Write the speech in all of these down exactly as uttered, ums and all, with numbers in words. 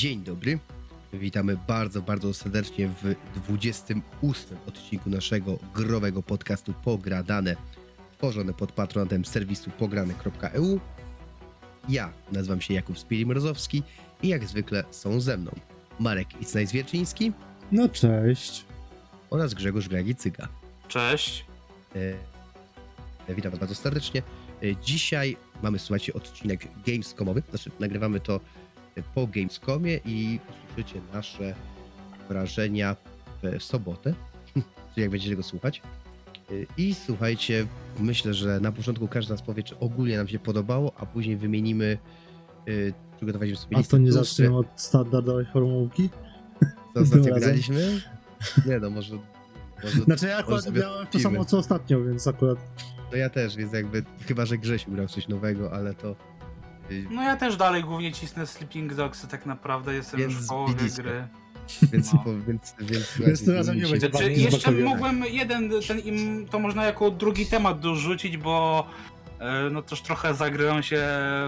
Dzień dobry, witamy bardzo, bardzo serdecznie w dwudziestym ósmym odcinku naszego growego podcastu Pogradane, tworzone pod patronatem serwisu pograne kropka e u. Ja nazywam się Jakub Spilimrozowski i jak zwykle są ze mną Marek Icnaj-Zwierczyński. No cześć. Oraz Grzegorz Gragicyga. Cześć. E, witam was bardzo serdecznie. E, dzisiaj mamy, słuchajcie, odcinek gamescomowy, znaczy nagrywamy to po Gamescomie i usłyszycie nasze wrażenia w sobotę, jak będziecie tego słuchać. I słuchajcie, myślę, że na początku każdy z nas powie, czy ogólnie nam się podobało, a później wymienimy, przygotowaliśmy sobie... A to nie zaczniemy od standardowej formułki? Co ostatnio graliśmy? Nie no, może... może znaczy ja akurat miałem to samo co ostatnio, więc akurat... No ja też, więc jakby, chyba że Grzesiu grał coś nowego, ale to... No ja też dalej głównie cisnę Sleeping Dogsy, tak naprawdę jestem więc już w połowie bidisko. Gry. Więc, no. więc, więc, więc razem nie będzie. Znaczy, jeszcze mógłbym jeden, ten im, to można jako drugi temat dorzucić, bo no też trochę zagryłem się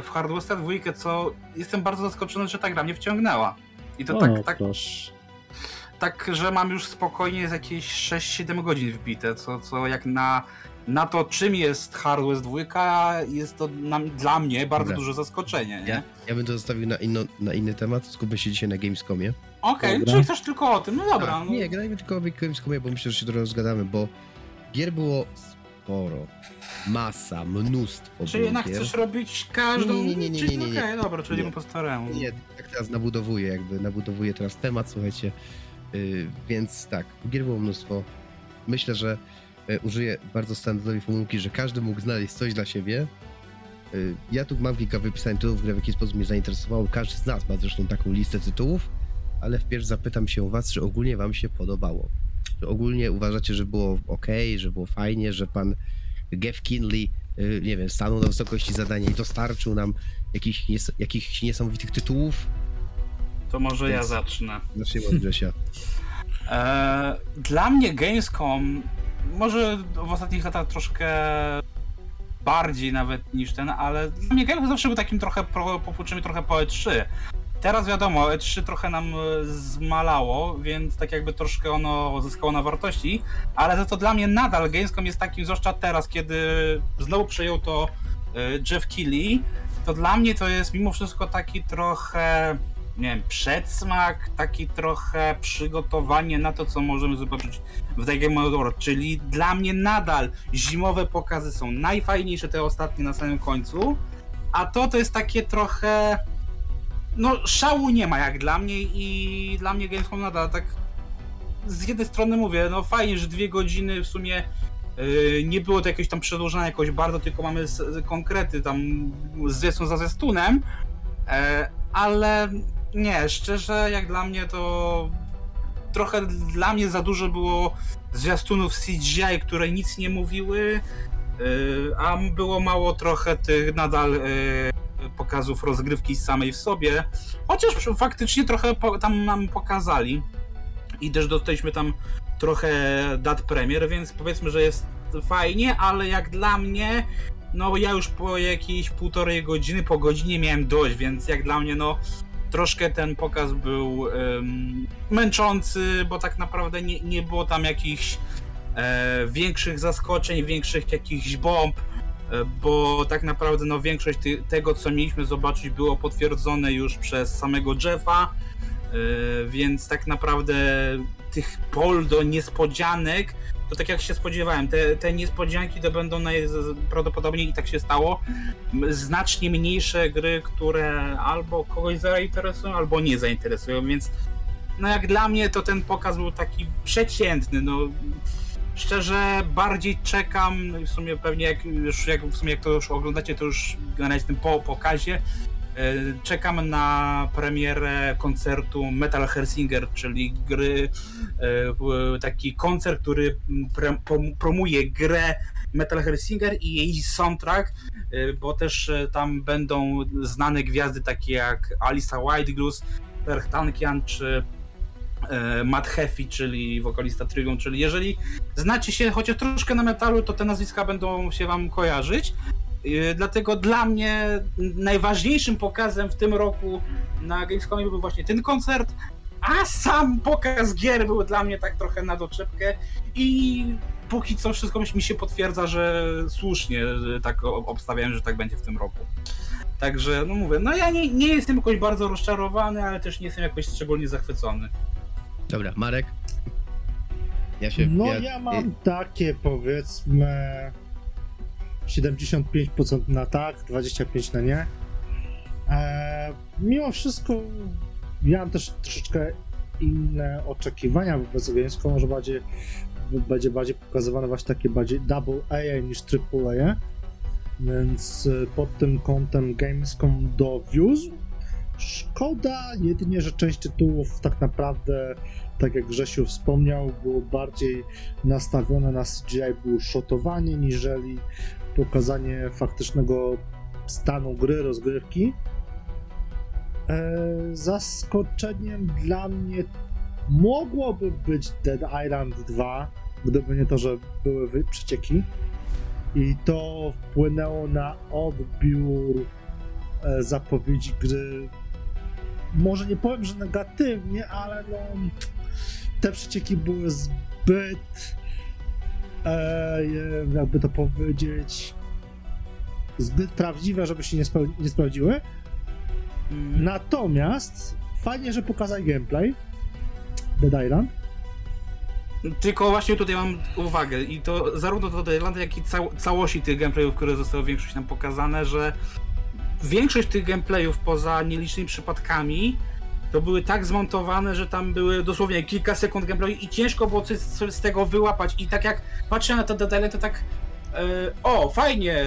w Hard Westa dwójkę, co jestem bardzo zaskoczony, że ta gra mnie wciągnęła. I to o, tak, tak, tak, że mam już spokojnie z jakieś sześć siedem godzin wbite, co, co jak na... Na to, czym jest Hard West dwa, jest to na, dla mnie bardzo Dobra. duże zaskoczenie. Nie? Ja, ja bym to zostawił na, inno, na inny temat, skupmy się dzisiaj na Gamescomie. Okej, okay, czyli też tylko o tym, no dobra. A, no. Nie, grajmy tylko o Gamescomie, bo myślę, że się trochę rozgadamy, bo gier było sporo, masa, mnóstwo. Czy jednak gier. Chcesz robić każdą... Nie, nie, nie, nie, nie, nie, nie, nie. Okej, okay, dobra, czyli nie. Po staremu. Nie, tak teraz nabudowuję, jakby nabudowuję teraz temat, słuchajcie. Yy, więc tak, gier było mnóstwo. Myślę, że użyję bardzo standardowej formułki, że każdy mógł znaleźć coś dla siebie. Ja tu mam kilka wypisanych tytułów, które w jakiś sposób mnie zainteresowały. Każdy z nas ma zresztą taką listę tytułów, ale wpierw zapytam się o was, czy ogólnie wam się podobało. Czy ogólnie uważacie, że było ok, że było fajnie, że pan Geoff Kinley, nie wiem, stanął na wysokości zadania i dostarczył nam jakichś, nies- jakichś niesamowitych tytułów? To może Więc... ja zacznę. Zacznijmy od Grzesia. eee, dla mnie Gamescom... Może w ostatnich latach troszkę bardziej nawet niż ten, ale dla mnie Gamescom zawsze był takim trochę popłuczymy trochę po E trzy. Teraz wiadomo, E trzy trochę nam zmalało, więc tak jakby troszkę ono zyskało na wartości, ale za to dla mnie nadal Gamescom jest takim, zwłaszcza teraz, kiedy znowu przejął to Geoff Kinley, to dla mnie to jest mimo wszystko taki trochę, nie wiem, przedsmak, taki trochę przygotowanie na to, co możemy zobaczyć w The Game Awards, czyli dla mnie nadal zimowe pokazy są najfajniejsze, te ostatnie na samym końcu, a to to jest takie trochę, no szału nie ma jak dla mnie i dla mnie Gamescom nadal tak z jednej strony mówię, no fajnie, że dwie godziny w sumie yy, nie było to jakieś tam przedłużane jakoś bardzo, tylko mamy s- konkrety tam zwiastun za zwiastunem, yy, ale nie, szczerze, jak dla mnie to trochę dla mnie za dużo było zwiastunów C G I, które nic nie mówiły, a było mało trochę tych nadal pokazów rozgrywki samej w sobie, chociaż faktycznie trochę tam nam pokazali i też dostaliśmy tam trochę dat premier, więc powiedzmy, że jest fajnie, ale jak dla mnie no ja już po jakiejś półtorej godziny, po godzinie miałem dość, więc jak dla mnie no troszkę ten pokaz był um, męczący, bo tak naprawdę nie, nie było tam jakichś e, większych zaskoczeń, większych jakichś bomb, e, bo tak naprawdę no większość ty- tego, co mieliśmy zobaczyć, było potwierdzone już przez samego Geoffa, e, więc tak naprawdę tych pol do niespodzianek to tak jak się spodziewałem, te, te niespodzianki to będą najprawdopodobniej, i tak się stało, znacznie mniejsze gry, które albo kogoś zainteresują, albo nie zainteresują, więc no jak dla mnie to ten pokaz był taki przeciętny, no szczerze bardziej czekam, w sumie pewnie jak już, jak, w sumie jak to już oglądacie, to już generalnie tym po pokazie, czekam na premierę koncertu Metal Hellsinger, czyli gry, taki koncert, który pre, promuje grę Metal Hellsinger i jej soundtrack, bo też tam będą znane gwiazdy takie jak Alisa Whitegloss, Tartankian czy Matt Heffy, czyli wokalista Trigon, czyli jeżeli znacie się chociaż troszkę na metalu, to te nazwiska będą się wam kojarzyć. Dlatego dla mnie najważniejszym pokazem w tym roku na Gamescomie był właśnie ten koncert, a sam pokaz gier był dla mnie tak trochę na doczepkę i póki co wszystko mi się potwierdza, że słusznie tak obstawiałem, że tak będzie w tym roku. Także no mówię, no ja nie, nie jestem jakoś bardzo rozczarowany, ale też nie jestem jakoś szczególnie zachwycony. Dobra, Marek? Ja się... No ja, ja mam i... takie powiedzmy... siedemdziesiąt pięć procent na tak, dwadzieścia pięć procent na nie. Eee, mimo wszystko ja mam też troszeczkę inne oczekiwania wobec Gamescomu, może bardziej, będzie bardziej pokazywane właśnie takie bardziej double A niż triple A, więc pod tym kątem Gamescom dowiózł. Szkoda jedynie, że część tytułów tak naprawdę, tak jak Grzesiu wspomniał, było bardziej nastawione na C G I, było shotowanie, niżeli pokazanie faktycznego stanu gry, rozgrywki. Eee, zaskoczeniem dla mnie mogłoby być Dead Island dwa, gdyby nie to, że były przecieki i to wpłynęło na odbiór zapowiedzi gry. Może nie powiem, że negatywnie, ale no, te przecieki były zbyt, e, jakby to powiedzieć, zbyt prawdziwe, żeby się nie, speł- nie sprawdziły. Natomiast fajnie, że pokazali gameplay Dead Island. Tylko właśnie tutaj mam uwagę i to zarówno do Dead Island, jak i cał- całości tych gameplayów, które zostały w większości nam pokazane, że większość tych gameplayów, poza nielicznymi przypadkami, to były tak zmontowane, że tam były dosłownie kilka sekund gameplayu i ciężko było coś z tego wyłapać. I tak jak patrzę na to detale, to tak yy, o, fajnie,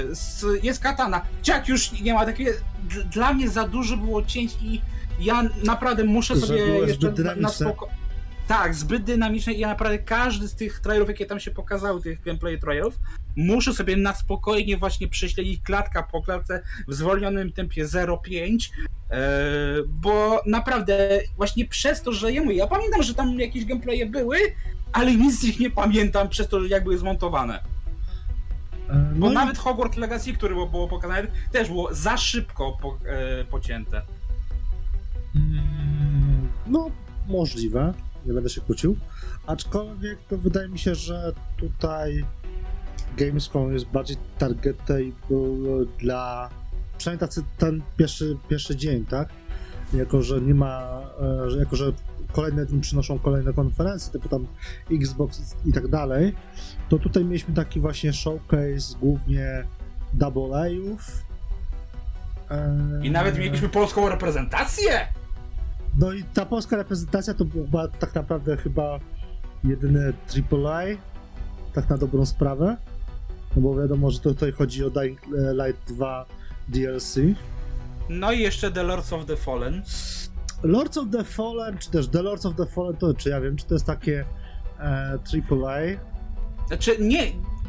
jest katana, ciak, już nie ma, takie dla mnie za dużo było cięć i ja naprawdę muszę sobie jeszcze na, na spoko... Tak, zbyt dynamiczne i ja naprawdę każdy z tych trailerów, jakie tam się pokazały, tych gameplay trailerów, muszę sobie na spokojnie właśnie prześledzić klatka po klatce w zwolnionym tempie zero przecinek pięć, yy, bo naprawdę właśnie przez to, że ja mówię, ja pamiętam, że tam jakieś gameplaye były, ale nic z nich nie pamiętam przez to, jak były zmontowane. No bo i... nawet Hogwarts Legacy, który było, było pokazane, też było za szybko po, yy, pocięte. No, możliwe. Nie będę się kłócił, aczkolwiek to wydaje mi się, że tutaj Gamescom jest bardziej targetem dla przynajmniej tacy ten pierwszy, pierwszy dzień, tak? Jako, że nie ma, jako, że kolejne dni przynoszą kolejne konferencje, typu tam Xbox i tak dalej, to tutaj mieliśmy taki właśnie showcase głównie double A-ów. I nawet mieliśmy polską reprezentację! No i ta polska reprezentacja to była tak naprawdę chyba jedyny triple A, tak na dobrą sprawę, no bo wiadomo, że tutaj chodzi o Dying Light dwa D L C. No i jeszcze The Lords of the Fallen. Lords of the Fallen, czy też The Lords of the Fallen, to czy ja wiem, czy to jest takie e, triple A? Znaczy nie,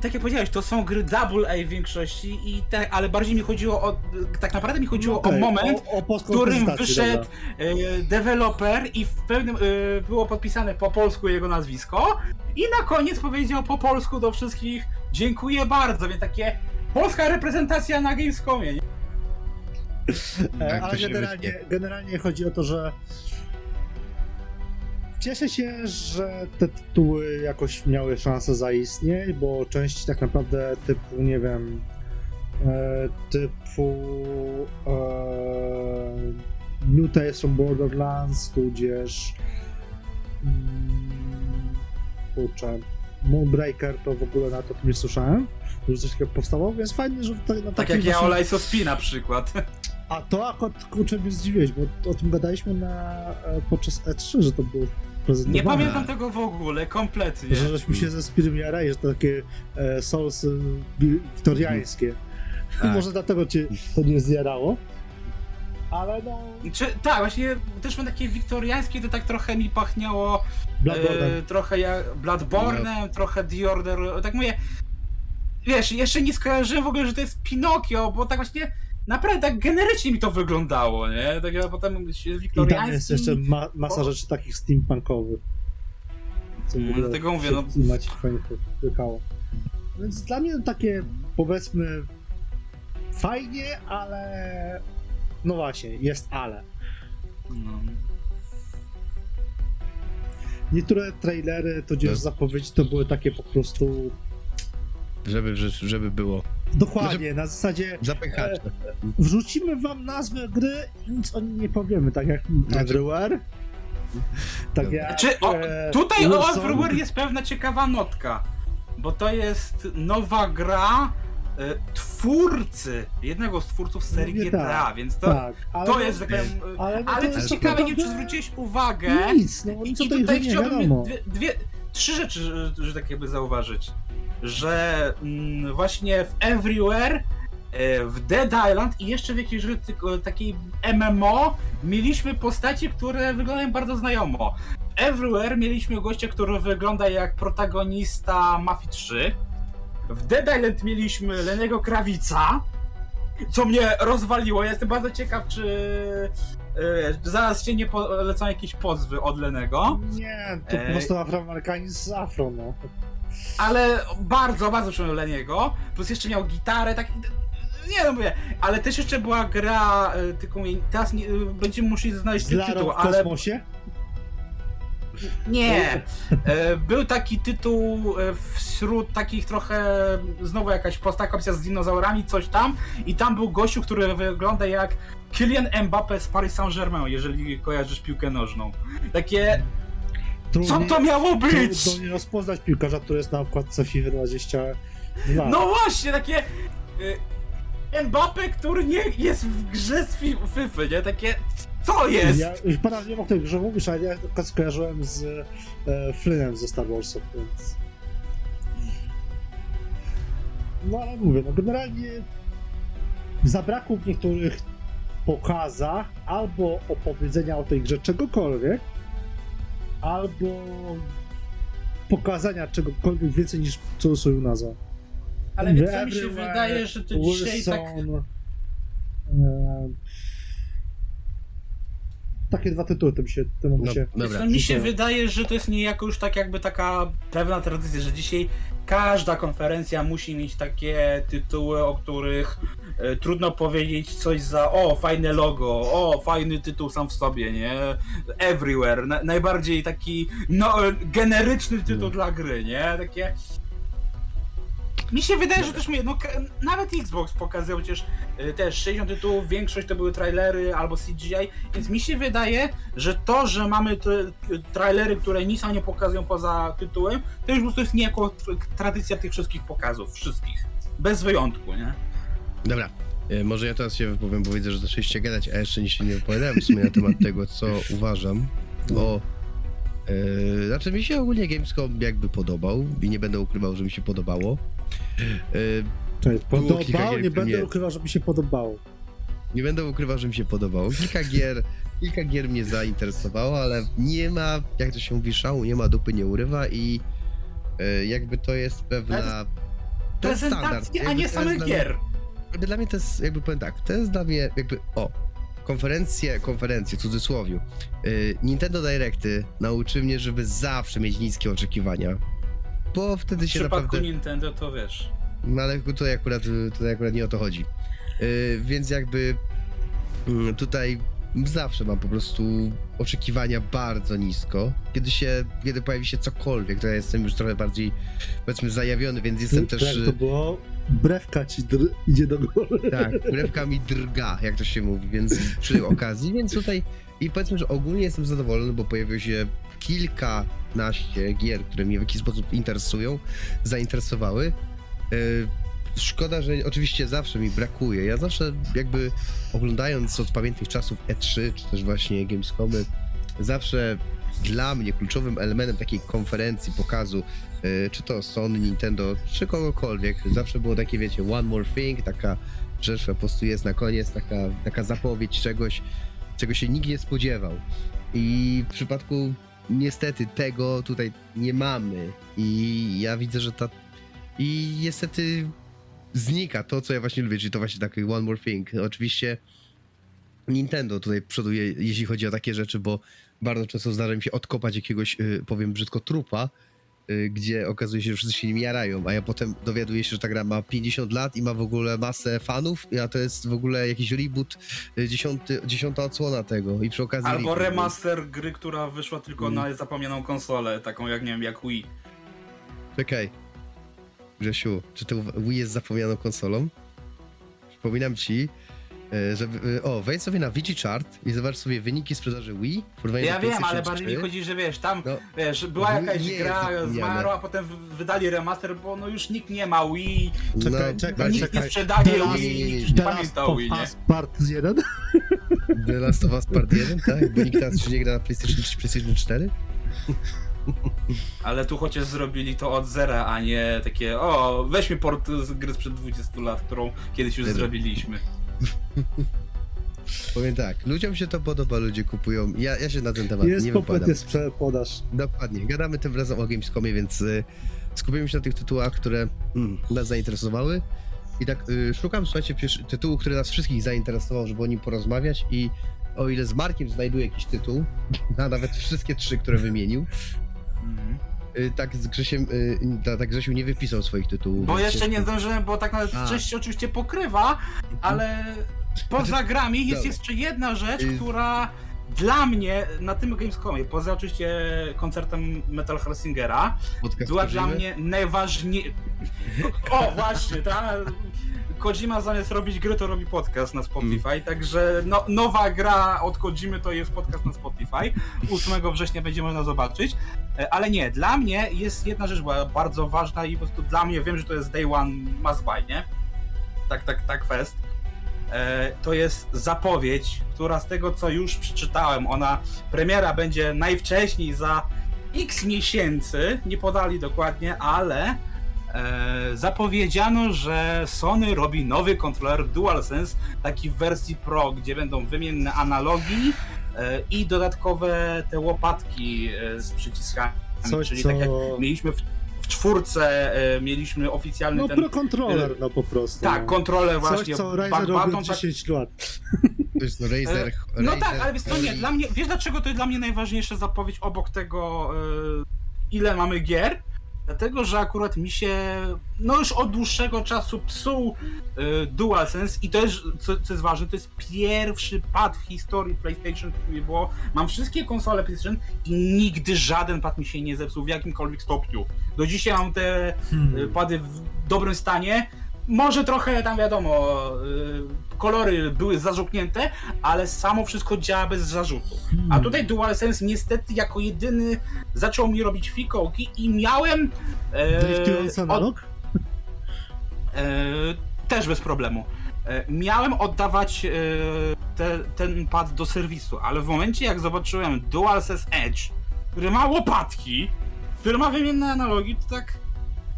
tak jak powiedziałeś, to są gry double A w większości, i te, ale bardziej mi chodziło o, tak naprawdę mi chodziło okay, o moment, o, o w którym wyszedł y, deweloper i w pewnym, y, było podpisane po polsku jego nazwisko i na koniec powiedział po polsku do wszystkich dziękuję bardzo, więc takie polska reprezentacja na Gamescomie. Nie? e, ale generalnie, generalnie chodzi o to, że cieszę się, że te tytuły jakoś miały szansę zaistnieć, bo część tak naprawdę typu, nie wiem, e, typu e, New Tales from Borderlands, tudzież kurczę, Moonbreaker, to w ogóle na to nie słyszałem, że coś takiego powstało, więc fajnie, że tutaj na tak jak ja o Lies of P na przykład. A to akurat kurczę mnie zdziwiłeś, bo o tym gadaliśmy na, podczas E trzy, że to było prezentowane. Nie pamiętam tego w ogóle, kompletnie. Że żeśmy się ze Spirem jarali, że to takie e, soulsy wiktoriańskie. Tak. Może dlatego cię to nie zjarało. Ale no... Czy, tak, właśnie też mam takie wiktoriańskie, to tak trochę mi pachniało e, trochę jak Bloodborne'em, no. Trochę The Order, tak mówię. Wiesz, jeszcze nie skojarzyłem w ogóle, że to jest Pinokio, bo tak właśnie naprawdę tak generycznie mi to wyglądało, nie? Tak ja potem z wiktoriańskim... I tam jest jeszcze ma- masa rzeczy takich steampunkowych. Co no, dlatego mówię, no... Macie fajnie to wykało. Więc dla mnie takie, powiedzmy, fajnie, ale... No właśnie, jest ale. No. Niektóre trailery, tudzież no. zapowiedzi, to były takie po prostu... Żeby, żeby było... Dokładnie, na zasadzie zapychacz. E, wrzucimy wam nazwę gry i nic o niej nie powiemy, tak jak Everywhere. Tak jak, znaczy, o, tutaj o Everywhere jest pewna ciekawa notka, bo to jest nowa gra e, twórcy, jednego z twórców serii G T A, tak, więc to, tak, ale, to jest... Ale, ale, ale to jest ciekawe, nie wiem, czy zwróciłeś uwagę. Nic, no nic i tutaj chciałbym dwie, dwie, trzy rzeczy, że, że tak jakby zauważyć. Że mm, właśnie w Everywhere, w Dead Island i jeszcze w jakiejś gry, tylko takiej M M O mieliśmy postacie, które wyglądają bardzo znajomo. W Everywhere mieliśmy gościa, który wygląda jak protagonista Mafii trzy. W Dead Island mieliśmy Lennego Krawica, co mnie rozwaliło. Ja jestem bardzo ciekaw, czy yy, zaraz się nie polecą jakieś pozwy od Lenego. Nie, to po prostu Afroamerykanin z Afro, no. Ale bardzo, bardzo przypomniał Leniego, plus jeszcze miał gitarę, tak, nie no mówię, ale też jeszcze była gra, tylko mówię, teraz nie, będziemy musieli znaleźć ten tytuł, ale... w kosmosie? Nie, był taki tytuł wśród takich trochę, znowu jakaś postać opcja z dinozaurami, coś tam i tam był gościu, który wygląda jak Kylian Mbappé z Paris Saint-Germain, jeżeli kojarzysz piłkę nożną, takie... Trudno, co to miało być? Trudno nie rozpoznać piłkarza, który jest na okładce FIFA dwadzieścia dwa. No właśnie, takie... Y, Mbappé, który nie jest w grze z FIFA, nie? Takie... Co jest? Ja już parę nie wiem o tej grze mówisz, ale ja to skojarzyłem z e, Flynnem ze Star Warsa, więc... No ale mówię, no generalnie... Zabrakło w niektórych pokazach albo opowiedzenia o tej grze czegokolwiek, albo pokazania czegokolwiek więcej niż co sobie nazwa. Ale wiesz co mi się wydaje, że to dzisiaj Wilson, tak... E, takie dwa tytuły tym się... Tym no, się dobra. Mi się wydaje, że to jest niejako już tak jakby taka pewna tradycja, że dzisiaj każda konferencja musi mieć takie tytuły, o których e, trudno powiedzieć coś za o, fajne logo, o, fajny tytuł sam w sobie, nie? Everywhere, na, najbardziej taki no, generyczny tytuł hmm. dla gry, nie? Takie... Mi się wydaje, że też mnie, no, nawet Xbox pokazał przecież też sześćdziesiąt tytułów, większość to były trailery albo C G I, więc mi się wydaje, że to, że mamy te trailery, które nic nie pokazują poza tytułem, to już po prostu jest niejako tradycja tych wszystkich pokazów, wszystkich, bez wyjątku, nie? Dobra, może ja teraz się wypowiem, bo widzę, że zaczęliście gadać, a jeszcze nic się nie wypowiadałem w sumie na temat tego, co uważam, bo... Yy, znaczy mi się ogólnie Gamescom jakby podobał i nie będę ukrywał, że mi się podobało. Yy, Cześć, podobał? Nie będę ukrywał, że mi się podobało. Nie będę ukrywał, że mi się podobało. Kilka gier, kilka gier mnie zainteresowało, ale nie ma, jak to się mówi, szału, nie ma dupy, nie urywa i yy, jakby to jest pewna... To jest standard, a nie samych gier. Dla, dla mnie to jest, jakby powiem tak, to jest dla mnie jakby, o, konferencje, konferencje, w cudzysłowiu. Yy, Nintendo Directy nauczy mnie, żeby zawsze mieć niskie oczekiwania, bo wtedy się naprawdę... W przypadku Nintendo to wiesz. No ale tutaj akurat, tutaj akurat nie o to chodzi. Yy, więc jakby yy, tutaj zawsze mam po prostu oczekiwania bardzo nisko. Kiedy się, kiedy pojawi się cokolwiek, to ja jestem już trochę bardziej, powiedzmy, zajawiony, więc jestem I też... Tak to było, brewka ci dr... idzie do góry. Tak, brewka mi drga, jak to się mówi, więc przy okazji, więc tutaj... I powiedzmy, że ogólnie jestem zadowolony, bo pojawiło się kilkanaście gier, które mnie w jakiś sposób interesują, zainteresowały. Yy, Szkoda, że oczywiście zawsze mi brakuje. Ja zawsze jakby oglądając od pamiętnych czasów E trzy, czy też właśnie Gamescomy, zawsze dla mnie kluczowym elementem takiej konferencji, pokazu, yy, czy to Sony, Nintendo, czy kogokolwiek, zawsze było takie, wiecie, one more thing, taka rzecz, która po prostu jest na koniec, taka, taka zapowiedź czegoś, czego się nikt nie spodziewał. I w przypadku niestety tego tutaj nie mamy. I ja widzę, że ta... I niestety... Znika to, co ja właśnie lubię, czyli to właśnie taki one more thing. Oczywiście Nintendo tutaj przoduje, jeśli chodzi o takie rzeczy, bo bardzo często zdarza mi się odkopać jakiegoś, powiem brzydko, trupa y, gdzie okazuje się, że wszyscy się nim jarają, a ja potem dowiaduję się, że ta gra ma pięćdziesiąt lat i ma w ogóle masę fanów, a to jest w ogóle jakiś reboot, dziesiąty, dziesiąta odsłona tego i przy okazji... Albo reboot, remaster gry, która wyszła tylko hmm. na zapomnianą konsolę, taką jak, nie wiem, jak Wii. Czekaj, Grzesiu, czy to Wii jest zapomnianą konsolą? Przypominam ci, że, o, wejdź sobie na Wigichart i zobacz sobie wyniki sprzedaży Wii. Ja wiem, ale bardziej mi chodzi, że wiesz, tam no, wiesz, była jakaś nie, gra, zmarła, a potem wydali remaster, bo no już nikt nie ma Wii, czekaj, no, czekaj, nikt czekaj. nie sprzedaje Wii, nie, nie, nie, nikt nie pamięta Wii, nie? The Last of Us Part One? The Last of Us Part One, tak? Bo nikt teraz już nie gra na PlayStation trzy, PlayStation cztery? Ale tu chociaż zrobili to od zera, a nie takie, o, weźmy port z gry sprzed dwudziestu lat, którą kiedyś już Dobra. zrobiliśmy. Powiem tak, ludziom się to podoba, ludzie kupują, ja, ja się na ten temat jest nie wypadam. Jest kompletnie sprzedaż. Dokładnie, gadamy tym razem o Gamescomie, więc y, skupimy się na tych tytułach, które mm, nas zainteresowały. I tak y, szukam, słuchajcie, tytułu, który nas wszystkich zainteresował, żeby o nim porozmawiać i o ile z Markiem znajduję jakiś tytuł, a nawet wszystkie trzy, które wymienił, mm. y, tak z Grzesiem, y, ta, tak Grzesiu nie wypisał swoich tytułów. Bo jeszcze nie zdążyłem, bo tak na część się oczywiście pokrywa, ale poza grami jest jeszcze jedna rzecz, y- która dla mnie na tym Gamescomie, poza oczywiście koncertem Metal Hellsingera, Podcast była dla mnie najważniejsza... O, właśnie, ta... Kojima zamiast robić gry, to robi podcast na Spotify, mm. także no, nowa gra od Kojimy to jest podcast na Spotify. ósmego września będzie można zobaczyć, ale nie, dla mnie jest jedna rzecz była bardzo ważna i po prostu dla mnie, wiem, że to jest day one must buy, nie? Tak, tak, tak fest. E, to jest zapowiedź, która z tego, co już przeczytałem, ona, premiera będzie najwcześniej za x miesięcy, nie podali dokładnie, ale... zapowiedziano, że Sony robi nowy kontroler DualSense, taki w wersji Pro, gdzie będą wymienne analogi i dodatkowe te łopatki z przyciskami, Coś, czyli co... tak jak mieliśmy w, w czwórce, mieliśmy oficjalny no, ten... No kontroler, no po prostu. Tak, kontroler właśnie. Coś, co Razer robił dziesięć lat. No, Razer, no Razer, tak, ale wiesz co, nie, dla mnie, wiesz dlaczego to jest dla mnie najważniejsza zapowiedź obok tego, ile mamy gier? Dlatego, że akurat mi się no już od dłuższego czasu psuł yy, DualSense i to jest, co, co jest ważne, to jest pierwszy pad w historii PlayStation, który było, mam wszystkie konsole PlayStation i nigdy żaden pad mi się nie zepsuł w jakimkolwiek stopniu. Do dzisiaj mam te hmm. pady w dobrym stanie, może trochę tam wiadomo, yy, kolory były zażółknięte, ale samo wszystko działa bez zarzutu. Hmm. A tutaj DualSense niestety jako jedyny zaczął mi robić fikołki i miałem... Driftujący analog? Też bez problemu. E, miałem oddawać e, te, ten pad do serwisu, ale w momencie jak zobaczyłem DualSense Edge, który ma łopatki, który ma wymienne analogi, to tak...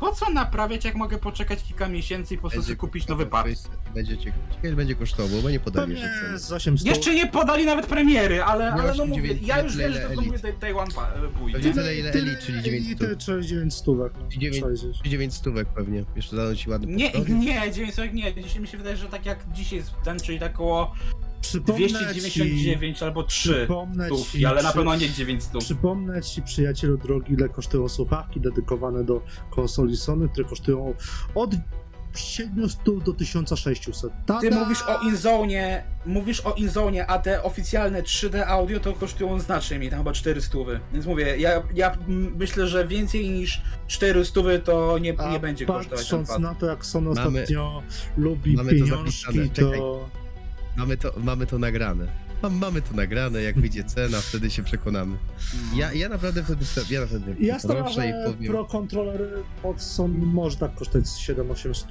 Po co naprawiać, jak mogę poczekać kilka miesięcy i po prostu kupić nowy pad? Będzie ciekawe, będzie kosztowało, bo nie podali jeszcze ceny. Jeszcze nie podali nawet premiery, ale, ale no mówię, ja już wiem, że to mówię Day One bójdzie. Pewnie tyle ile Elite, czyli dziewięć stówek. dziewięć stówek pewnie, jeszcze dadzą ci ładny podstaw. Nie, nie, dziewięć stówek nie, dzisiaj mi się wydaje, że tak jak dzisiaj jest ten, czyli tak około... dwieście dziewięćdziesiąt dziewięć ci, albo trzy stówki, ale na pewno nie dziewięć stów. Przypomnę ci, przyjacielu drogi, ile kosztują słuchawki dedykowane do konsoli Sony, które kosztują od siedemset do tysiąca sześciuset. Ta-da! Ty mówisz o InZone, mówisz o InZone, a te oficjalne trzy D audio to kosztują znacznie mniej, tam chyba cztery stówy. Więc mówię, ja, ja myślę, że więcej niż cztery stówy to nie, nie będzie kosztować. Patrząc na to, jak Sony ostatnio lubi pieniążki, to... Mamy to, mamy to nagrane. Mamy to nagrane, jak wyjdzie cena, wtedy się przekonamy. Ja, ja naprawdę wtedy... Ja, naprawdę ja stawiam, że Pro Controller od Sony może tak kosztować siedem osiemset.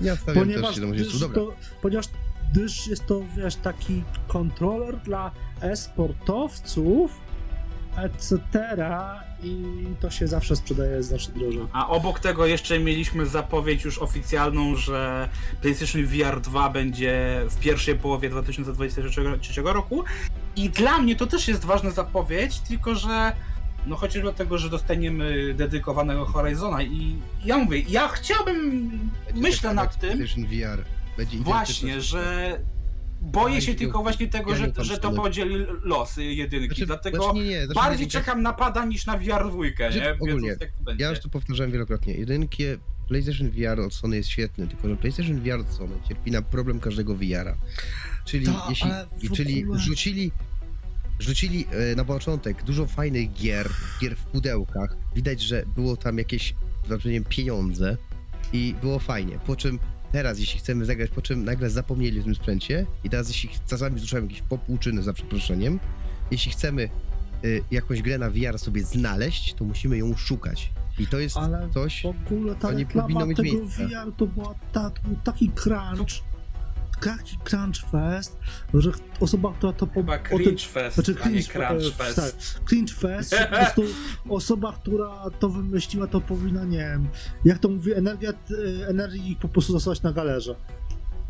Ja stawiam ponieważ też siedem osiemset, dobra. To, ponieważ gdyż jest to, wiesz, taki kontroler dla e-sportowców, et cetera i to się zawsze sprzedaje znacznie drożej. A obok tego jeszcze mieliśmy zapowiedź już oficjalną, że PlayStation V R dwa będzie w pierwszej połowie dwa tysiące dwudziestego trzeciego roku i dla mnie to też jest ważna zapowiedź, tylko że no chociaż dlatego, że dostaniemy dedykowanego Horizona i ja mówię, ja chciałbym, będzie myślę nad tym, PlayStation V R. Będzie właśnie, że Boję się tylko właśnie tego, że, że to podzieli losy jedynki, znaczy, dlatego znaczy nie, nie, znaczy bardziej nie, czekam na pada niż na V R dwójkę, znaczy, nie? Ogólnie, jak to będzie. Ja już to powtarzałem wielokrotnie, jedynki PlayStation V R od Sony jest świetny, tylko że PlayStation V R od Sony cierpi na problem każdego V R-a. Czyli, to, jeśli, czyli rzucili, rzucili na początek dużo fajnych gier, gier w pudełkach, widać, że było tam jakieś, nie wiem, pieniądze i było fajnie, po czym teraz, jeśli chcemy zagrać, po czym nagle zapomnieli o tym sprzęcie i teraz, jeśli czasami zruszałem jakieś popłuczyny, za przeproszeniem, jeśli chcemy y, jakąś grę na V R sobie znaleźć, to musimy ją szukać. I to jest ale coś, w ogóle ta co nie powinno mieć tego miejsca. V R to była ta, to był taki crunch, taki crunch fest, że osoba, która to... Chyba po, cringe tym, fest, znaczy, a cringe, nie crunch fest. Tak, cringe fest, po prostu osoba, która to wymyśliła, to powinna, nie wiem, jak to mówi, energia, energii po prostu zostać na galerze.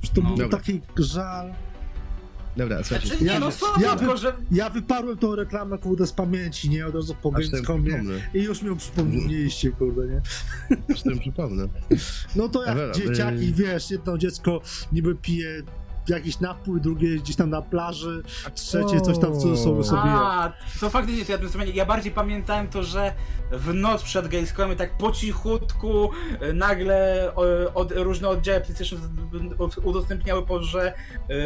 Że to no, był dobra. taki żal. Dobra, słuchajcie. Znaczy, ja, no, sorry, ja, wy, może... ja wyparłem tą reklamę, kurde, z pamięci, nie? Od razu po Gamescomie i już mi ją przypomnieliście, kurde, nie? Aż tym przypomnę. No to jak dobra, dzieciaki, yy... wiesz, jedno dziecko niby pije jakiś napój, drugie gdzieś tam na plaży, a trzecie coś tam co sobie sobie A, to faktycznie to ja bym ja bardziej pamiętałem to, że w noc przed Gamescomem tak po cichutku nagle od, różne oddziały PlayStation udostępniały po, że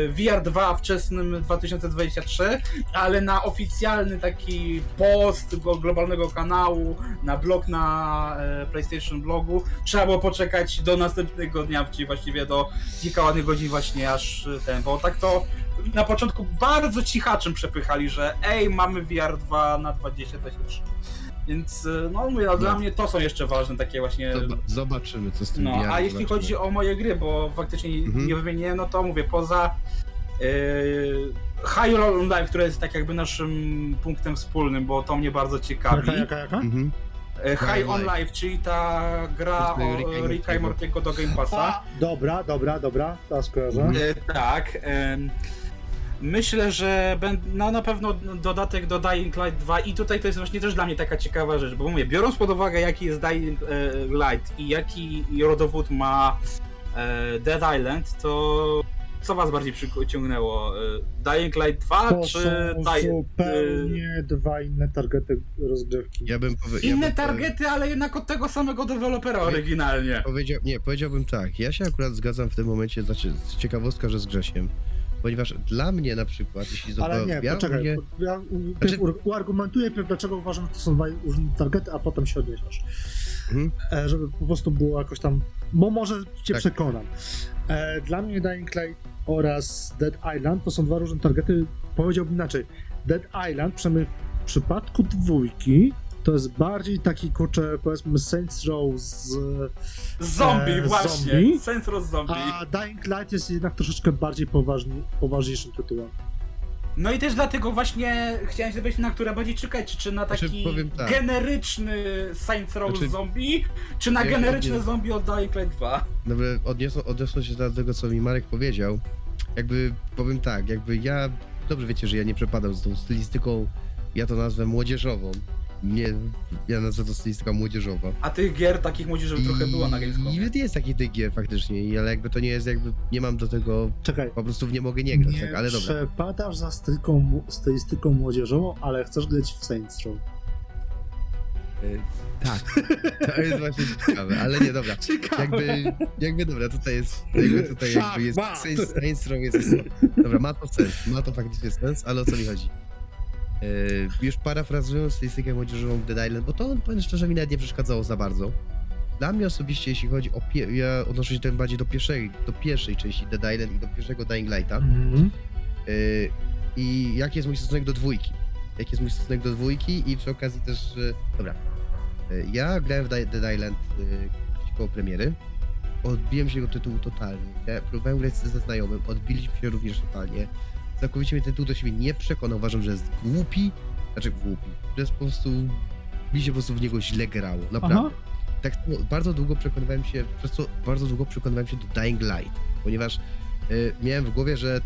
V R dwa wczesnym dwa tysiące dwudziestym trzecim, ale na oficjalny taki post globalnego kanału, na blog na PlayStation blogu trzeba było poczekać do następnego dnia, czyli właściwie do kilka ładnych godzin właśnie aż ten, bo tak to na początku bardzo cichaczym przepychali, że ej, mamy V R dwa na dwadzieścia dwadzieścia trzy. Więc no, mówię, no, dla no. mnie to są jeszcze ważne takie właśnie... Zobaczymy, co z tym no, V R. A jeśli zobaczymy. Chodzi o moje gry, bo faktycznie mhm. nie wymieniłem, no to mówię, poza yy, Hyrule Online, które jest tak jakby naszym punktem wspólnym, bo to mnie bardzo ciekawi. Jaka, jaka, jaka? Mhm. High on Life, czyli ta gra o Ricka i Mortiego do Game Passa. Dobra, dobra, dobra, teraz kojarzę. Tak. Myślę, że no, na pewno dodatek do Dying Light dwa i tutaj to jest właśnie też dla mnie taka ciekawa rzecz, bo mówię, biorąc pod uwagę jaki jest Dying Light i jaki rodowód ma Dead Island, to co was bardziej przyciągnęło? Dying Light dwa to czy... To są zupełnie y... dwa inne targety rozgrywki. Ja bym powie... Inne ja bym... targety, ale jednak od tego samego dewelopera ja... oryginalnie. Powiedział... Nie, powiedziałbym tak. Ja się akurat zgadzam w tym momencie, znaczy ciekawostka, że z Grzesiem. Ponieważ dla mnie na przykład, jeśli zobaczę... Ale nie, poczekaj, mnie... ja znaczy... uargumentuję, dlaczego uważam, że to są dwa różne targety, a potem się odniesiesz. Hmm? E, żeby po prostu było jakoś tam... Bo może cię tak. przekonam. E, dla mnie Dying Light oraz Dead Island to są dwa różne targety, powiedziałbym inaczej. Dead Island, przynajmniej w przypadku dwójki, to jest bardziej taki, kurczę, powiedzmy Saints Row z... Zombie, e, właśnie, zombie. Saints Row z zombie. A Dying Light jest jednak troszeczkę bardziej poważny, poważniejszym tytułem. No i też dlatego właśnie chciałem się zapytać, na które bardziej czekać, czy, czy na taki znaczy, tak. generyczny Saints Row znaczy, zombie, czy na generyczne odnies- zombie od Dying Light dwa. Dobra, odniosę, odniosę się do tego, co mi Marek powiedział. Jakby, powiem tak, jakby ja, dobrze wiecie, że ja nie przepadam z tą stylistyką, ja to nazwę młodzieżową. Nie, ja nazwę to stylistyka młodzieżowa. A tych gier takich młodzieżowych I... trochę było na Gamescomie. Niby jest takich tych gier faktycznie, ale jakby to nie jest, jakby nie mam do tego, Czekaj, po prostu w nie mogę nie grać, nie tak, ale dobra. Nie przepadasz za stylistyką, stylistyką młodzieżową, ale chcesz grać w Saints Row. Y- tak, to jest właśnie ciekawe, ale nie, dobra. Ciekawe. Jakby, jakby dobra, tutaj jest, jakby tutaj jakby jest, Saints Row jest, dobra, ma to sens, ma to faktycznie sens, ale o co mi chodzi? Yy, już parafrazując stylistykę młodzieżową w Dead Island, bo to, powiem szczerze, mi nawet nie przeszkadzało za bardzo. Dla mnie osobiście, jeśli chodzi o... Pie- ja odnoszę się tym bardziej do pierwszej, do pierwszej części Dead Island i do pierwszego Dying Lighta. Mm-hmm. Yy, I jaki jest mój stosunek do dwójki. Jaki jest mój stosunek do dwójki i przy okazji też... Yy, dobra. Yy, ja grałem w Di- Dead Island yy, koło premiery. Odbiłem się go tytułu totalnie. Ja próbowałem grać ze znajomym, odbiliśmy się również totalnie. Całkowicie mnie ten tytuł do siebie nie przekonał, uważam, że jest głupi, znaczy głupi, że jest po prostu, mi się po prostu w niego źle grało, naprawdę. Aha. Tak no, bardzo długo przekonywałem się, przez co bardzo długo przekonywałem się do Dying Light, ponieważ y, miałem w głowie, że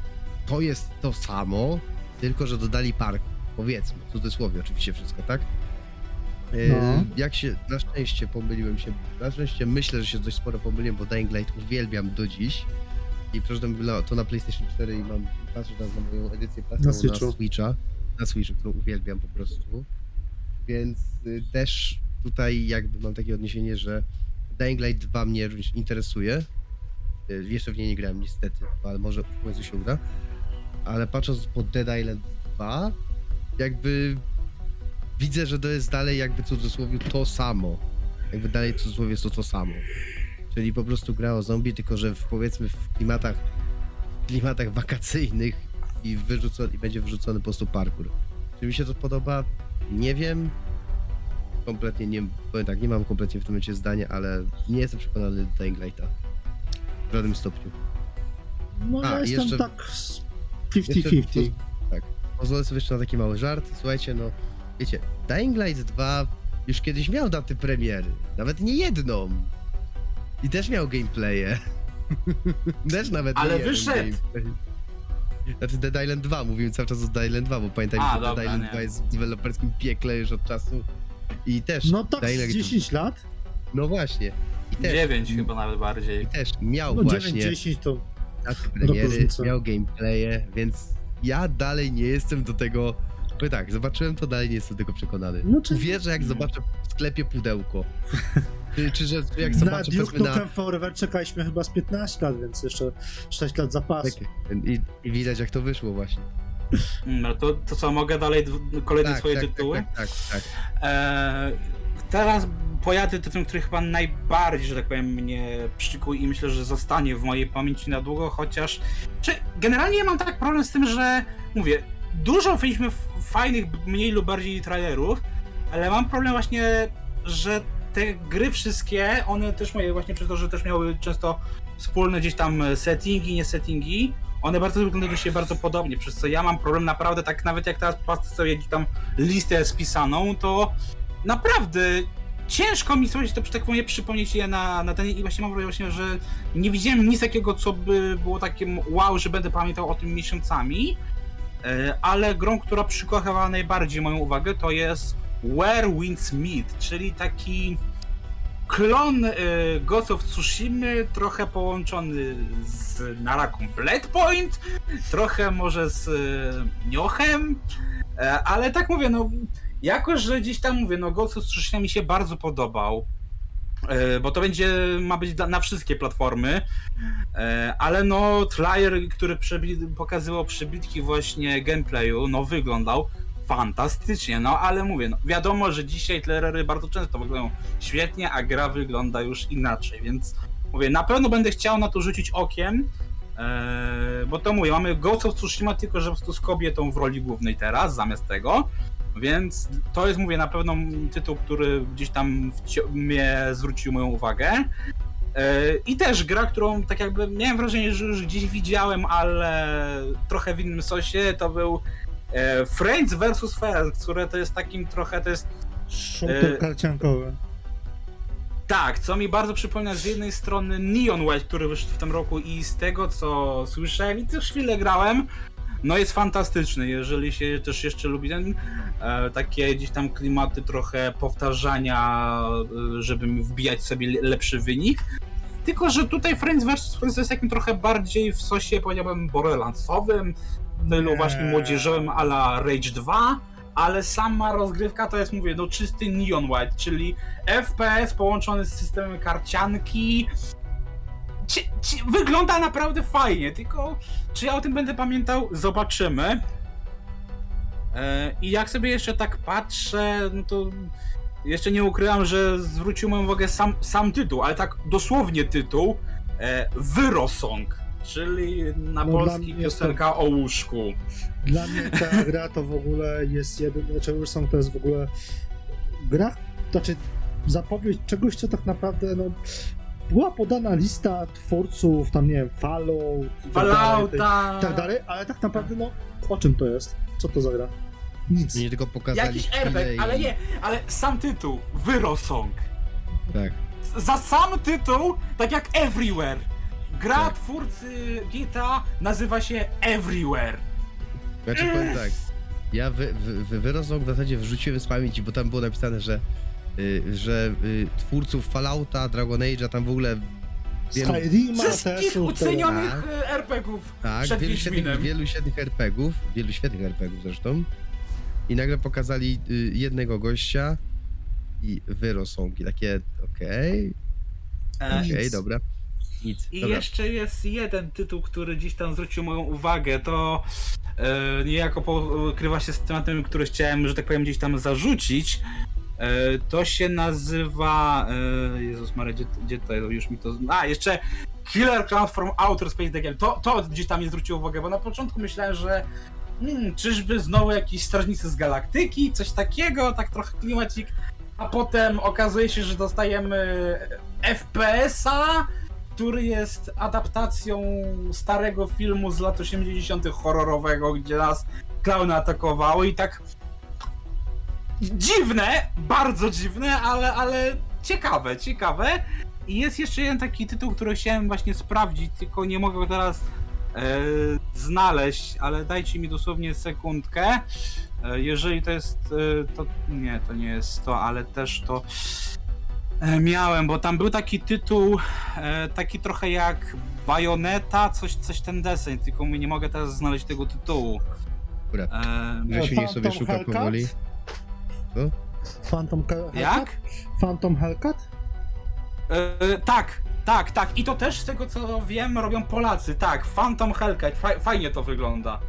to jest to samo, tylko że dodali park, powiedzmy, w cudzysłowie oczywiście wszystko, tak? Y, no. Jak się, na szczęście pomyliłem się, na szczęście myślę, że się dość sporo pomyliłem, bo Dying Light uwielbiam do dziś. I przeczytam to na PlayStation cztery i mam patrzę teraz na moją edycję na Switcha, na Switchu, którą uwielbiam po prostu. Więc też tutaj jakby mam takie odniesienie, że Dying Light dwa mnie również interesuje. Jeszcze w niej nie grałem niestety, ale może w końcu się uda. Ale patrząc po Dead Island dwa, jakby widzę, że to jest dalej jakby w cudzysłowie to samo. Jakby dalej w cudzysłowie jest to to samo. Czyli po prostu gra o zombie, tylko że w, powiedzmy w klimatach, klimatach wakacyjnych i, wyrzucony, i będzie wyrzucony po prostu parkour. Czy mi się to podoba? Nie wiem. Kompletnie nie, powiem tak, nie mam kompletnie w tym momencie zdania, ale nie jestem przekonany do Dying Light'a. W żadnym stopniu. No ja jestem jeszcze, tak pięćdziesiąt pięćdziesiąt. Tak. Pozwolę sobie jeszcze na taki mały żart. Słuchajcie, no wiecie, Dying Light dwa już kiedyś miał daty premiery. Nawet nie jedną. I też miał gameplaye. Też nawet ale nie wyszedł! Znaczy Dead Island dwa, mówimy cały czas o Dead Island dwa, bo pamiętajmy, że Dead Island dwa jest w deweloperskim piekle już od czasu i też... No tak z dziesięć dwa... lat? No właśnie. I też, dziewięć chyba nawet bardziej. I też miał no, właśnie... dziewięć dziesięć to... premiery, miał gameplaye, więc ja dalej nie jestem do tego... No tak, zobaczyłem to, dalej nie jestem do tego przekonany. No, czy... Wierzę, jak zobaczę w sklepie pudełko. Czy, czy, że, czy jak zobaczę... Na Duke Nukem Forever czekaliśmy chyba z piętnaście lat, więc jeszcze sześć lat zapasu. Tak. I, I widać, jak to wyszło właśnie. No to, to co, mogę dalej kolejne tak, swoje tak, tytuły? Tak, tak, tak. tak. Eee, teraz pojadę tytułem, który chyba najbardziej, że tak powiem, mnie przykuł i myślę, że zostanie w mojej pamięci na długo, chociaż... Czy generalnie ja mam tak problem z tym, że mówię, dużo mieliśmy fajnych, mniej lub bardziej trailerów, ale mam problem właśnie, że te gry wszystkie, one też moje właśnie przez to, że też miały często wspólne gdzieś tam settingi, nie settingi, one bardzo wyglądają się bardzo podobnie, przez co ja mam problem naprawdę tak, nawet jak teraz patrzę sobie tam listę spisaną, to naprawdę ciężko mi sobie to tak powiem, przypomnieć je na, na ten i właśnie mam wrażenie, że nie widziałem nic takiego, co by było takim wow, że będę pamiętał o tym miesiącami. Ale grą, która przykochała najbardziej moją uwagę, to jest Where Winds Meet, czyli taki klon Ghost of Tsushima, trochę połączony z Naraką Blade Point, trochę może z Niochem, ale tak mówię, no jako, że gdzieś tam mówię, no Ghost of Tsushima mi się bardzo podobał, bo to będzie, ma być na wszystkie platformy, ale no trailer, który przebi- pokazywał przebitki właśnie gameplayu, no wyglądał fantastycznie, no ale mówię, no, wiadomo, że dzisiaj trailery bardzo często wyglądają świetnie, a gra wygląda już inaczej, więc mówię, na pewno będę chciał na to rzucić okiem, bo to mówię, mamy Ghost of Tsushima, tylko że po prostu z kobietą w roli głównej teraz, zamiast tego. Więc to jest, mówię, na pewno tytuł, który gdzieś tam wci- mnie zwrócił moją uwagę. Yy, I też gra, którą tak jakby miałem wrażenie, że już gdzieś widziałem, ale trochę w innym sosie, to był yy, Friends versus. Friends, które to jest takim trochę, to jest... Shooter yy, karciankowy. Tak, co mi bardzo przypomina z jednej strony Neon White, który wyszedł w tym roku i z tego, co słyszałem i też chwilę grałem, no jest fantastyczny, jeżeli się też jeszcze lubi ten, e, takie gdzieś tam klimaty trochę powtarzania, żeby wbijać sobie lepszy wynik. Tylko że tutaj Friends versus. Friends jest takim trochę bardziej w sosie, powiedziałbym, borderlandsowym, tylu właśnie młodzieżowym a la Rage dwa, ale sama rozgrywka to jest, mówię, no czysty Neon White, czyli F P S połączony z systemem karcianki. Ci, ci, wygląda naprawdę fajnie, tylko czy ja o tym będę pamiętał? Zobaczymy. Yy, I jak sobie jeszcze tak patrzę, no to jeszcze nie ukrywam, że zwrócił moją uwagę sam, sam tytuł, ale tak dosłownie tytuł yy, Wyrosong, czyli na no polski piosenka to, o łóżku. Dla mnie ta gra to w ogóle jest jeden, znaczy Wyrosong to jest w ogóle gra, znaczy zapowiedź czegoś, co tak naprawdę no... Była podana lista twórców, tam nie wiem, Fallout i tak dalej, i tak dalej, ale tak naprawdę no, o czym to jest? Co to za gra? Nic. Nie tylko pokazali jakiś airbag, i... ale nie, ale sam tytuł, Wyrosong. Tak. Za sam tytuł, tak jak Everywhere. Gra tak. Twórcy G T A nazywa się Everywhere. Znaczy ja powiem tak, ja wy, wy, wy, Wyrosong w zasadzie wrzuciłem z pamięci, bo tam było napisane, że Yy, że yy, twórców Fallouta, Dragon Age'a, tam w ogóle Skyrima wszystkich ucenionych er pe gie ów. Tak, przed wielu świetnych, wielu świetnych er pe gie ów, wielu świetnych er pe gie ów zresztą. I nagle pokazali y, jednego gościa i wyrosągi, takie okej, okay, okej, okay, dobra. Nic. I dobra. Jeszcze jest jeden tytuł, który gdzieś tam zwrócił moją uwagę, to e, niejako pokrywa się z tematem, który chciałem, że tak powiem, gdzieś tam zarzucić. E, to się nazywa... E, Jezus Maria, gdzie, gdzie to już mi to... A, jeszcze Killer Clowns from Outer Space The Game. To, to gdzieś tam mnie zwróciło uwagę, bo na początku myślałem, że hmm, czyżby znowu jakieś strażnicy z galaktyki, coś takiego, tak trochę klimacik, a potem okazuje się, że dostajemy ef pe esa, który jest adaptacją starego filmu z lat osiemdziesiątych horrorowego, gdzie nas klauny atakowały i tak dziwne, bardzo dziwne, ale, ale ciekawe, ciekawe. I jest jeszcze jeden taki tytuł, który chciałem właśnie sprawdzić, tylko nie mogę go teraz e, znaleźć, ale dajcie mi dosłownie sekundkę. E, jeżeli to jest... E, to, nie, to nie jest to, ale też to... Miałem, bo tam był taki tytuł, e, taki trochę jak Bajoneta, coś, coś ten deseń, tylko mi nie mogę teraz znaleźć tego tytułu. Dobra, e, się nie sobie szuka Hellcat? Powoli. Co? Phantom Hellcat? Jak? Phantom Hellcat? E, tak, tak, tak. I to też z tego co wiem robią Polacy, tak. Phantom Hellcat, Faj, fajnie to wygląda.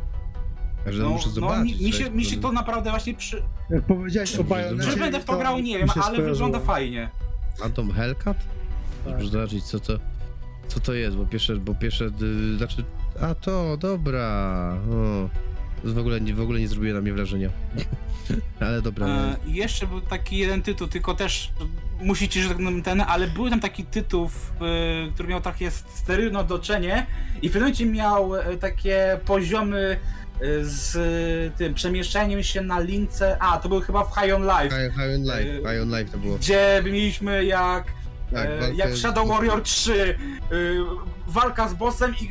Każdy no, muszę zobaczyć, no mi, mi, się, mi się to naprawdę właśnie przy... Jak powiedziałeś o Bajonecie... Czy będę w to grał, nie wiem, ale wygląda fajnie. Phantom Hellcat? Tak. Muszę zobaczyć co to, co to jest, bo pierwsze, bo pierwsze, yy, znaczy, a to, dobra, o, w ogóle, w ogóle nie zrobiło na mnie wrażenia, ale dobra. E, jeszcze był taki jeden tytuł, tylko też musicie, że tak ten, ale był tam taki tytuł, yy, który miał takie sterylne otoczenie i w pewnym momencie miał takie poziomy z tym przemieszczaniem się na lince, a to był chyba w High on Life. High, high on Life, High on Life to było. Gdzie mieliśmy jak, tak, e, jak Shadow z... Warrior trzy, e, walka z bossem i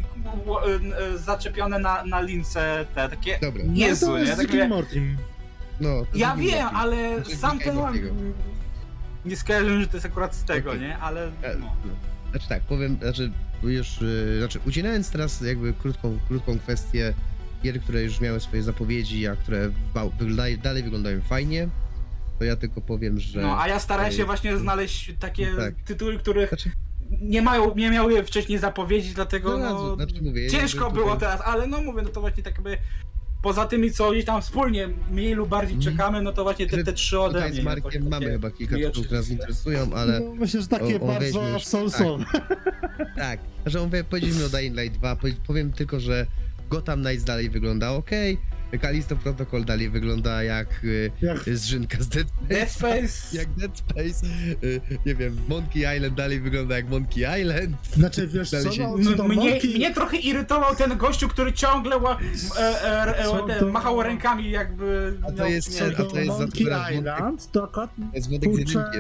e, zaczepione na, na lince te takie Dobra. niezłe. No, ja tak mówię, no, ja wiem, Morty. Ale znaczy, sam ten mam, nie skojarzyłem, że to jest akurat z tego, okay. nie? Ale no. Znaczy tak, powiem, znaczy już, znaczy ucinając teraz jakby krótką, krótką kwestię gier, które już miały swoje zapowiedzi, a które wyglądają, dalej wyglądają fajnie, to ja tylko powiem, że... No, a ja starałem się właśnie znaleźć takie tak. tytuły, których znaczy... nie, mają, nie miały wcześniej zapowiedzi, dlatego no, no, znaczy, mówię, ciężko ja było tutaj... teraz, ale no mówię, no to właśnie tak jakby poza tymi, co gdzieś tam wspólnie mniej lub bardziej mm. czekamy, no to właśnie te, te trzy ode mnie. Tutaj z Markiem no, mamy takie... chyba kilka tytułów, które nas interesują, ale... No, myślę, że takie o, o bardzo już... są, są. Tak, tak. Znaczy mówię, powiedzieliśmy o Dying Light dwa, powiem tylko, że Gotham Knights dalej wygląda okej, okay. Callisto Protocol dalej wygląda jak y, y, zrzynka z Dead Space, Dead Space. jak Dead Space, y, nie wiem, Monkey Island dalej wygląda jak Monkey Island. Znaczy wiesz dalej co, się... no, no, mnie, Monkey... mnie trochę irytował ten gościu, który ciągle ła, e, e, e, e, to... machał rękami jakby... A to jest, no, nie, a to jest Monkey Island, to akurat kurczę,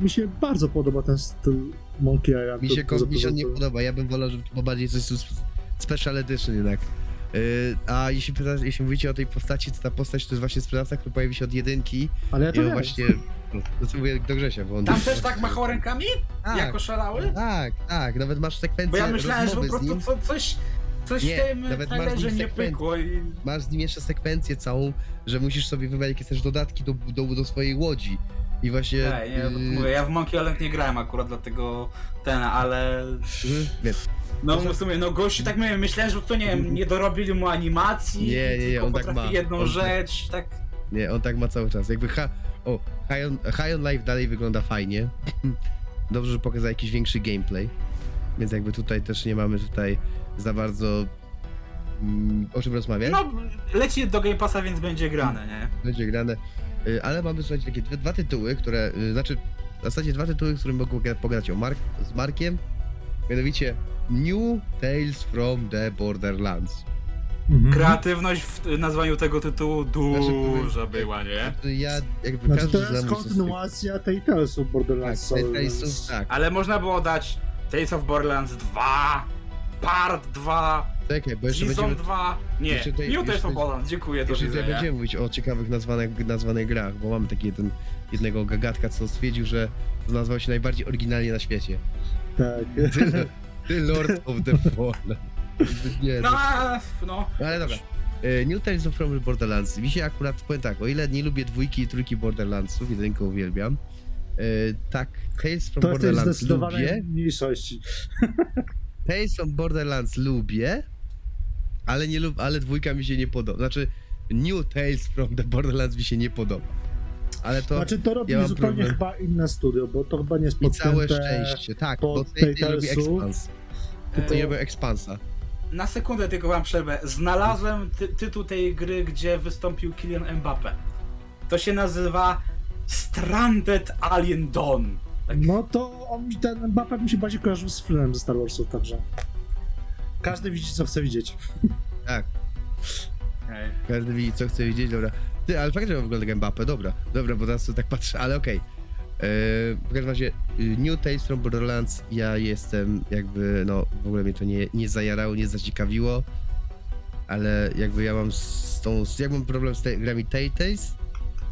mi się bardzo podoba ten styl Monkey Island. Mi się, to, mi się to... nie podoba, ja bym wolał, żeby to bardziej coś... Special Edition jednak. Yy, a jeśli, pytasz, jeśli mówicie o tej postaci, to ta postać to jest właśnie sprzedawca, który pojawi się od jedynki. Ale ja to wiem. Właśnie, no, to co mówię do Grzesia, bo on... Tam też tak machał rękami? Tak, jako szalały? Tak, tak, nawet masz sekwencję. Bo ja myślałem, że po prostu co, coś, coś nie, w tym trailerze nie pykło i... Masz z nim jeszcze sekwencję całą, że musisz sobie wybrać jakieś też dodatki do, do, do swojej łodzi. I właśnie... Nie, nie, yy... mówię, ja w Monkey Island nie grałem akurat, dlatego ten, ale... Mhm, wiem. No w sumie, no gości tak mówię, myślałem, że to nie wiem, nie dorobili mu animacji, nie, nie, nie, on tak ma jedną on rzecz, tak... Nie, on tak ma cały czas, jakby ha... O, High on, High on Life dalej wygląda fajnie. Dobrze, że pokazał jakiś większy gameplay, więc jakby tutaj też nie mamy tutaj za bardzo mm, o czym rozmawiać. No, leci do Game Passa, więc będzie grane, nie? Będzie grane, ale mamy, słuchajcie, takie dwie, dwa tytuły, które, znaczy w zasadzie dwa tytuły, z którymi mogę pogadać o Mark, z Markiem, mianowicie New Tales from the Borderlands. Mhm. Kreatywność w nazwaniu tego tytułu duża była, nie? Ja, jakby znaczy, to jest kontynuacja tej Tales of Borderlands. Tak, Tales, tak. Ale można było dać Tales of Borderlands dwa, Part dwa, Czekaj, bo jeszcze Season będziemy... dwa, nie, jeszcze tutaj, New Tales of Borderlands, dziękuję, do widzenia. Jeszcze będziemy mówić o ciekawych nazwanych, nazwanych grach, bo mamy taki jeden, jednego gagatka, co stwierdził, że nazwał się najbardziej oryginalnie na świecie. Tak. The, the Lord of the Fallen. Nie, no, no. Ale dobra. New Tales from Borderlands. Mi się akurat, powiem tak, o ile nie lubię dwójki i trójki Borderlandsów, jedynkę uwielbiam, tak, Tales from to Borderlands lubię. To jest zdecydowanie mniejszości. Tales from Borderlands lubię, ale, nie lub, ale dwójka mi się nie podoba. Znaczy, New Tales from the Borderlands mi się nie podoba. Ale to znaczy to robi ja zupełnie problem. Chyba inne studio, bo to chyba nie jest podpięte. I całe szczęście, tak, bo tej nie robi Expanse. To nie robię Expansa. Na sekundę tylko wam przerwę. Znalazłem ty- tytuł tej gry, gdzie wystąpił Kylian Mbappé. To się nazywa Stranded Alien Dawn. Tak. No to on, ten Mbappé mi się bardziej kojarzył z filmem ze Star Warsów, także każdy widzi co chce widzieć. Tak. Okay. Każdy widzi co chce widzieć, dobra. Ty, ale faktycznie wygląda Mbappé, dobra. Dobra, bo teraz to tak patrzę, ale okej. Okay. Yy, w każdym razie New Tales from Borderlands, ja jestem jakby, no w ogóle mnie to nie, nie zajarało, nie zaciekawiło, ale jakby ja mam z tą, jak mam problem z te, grami Telltales,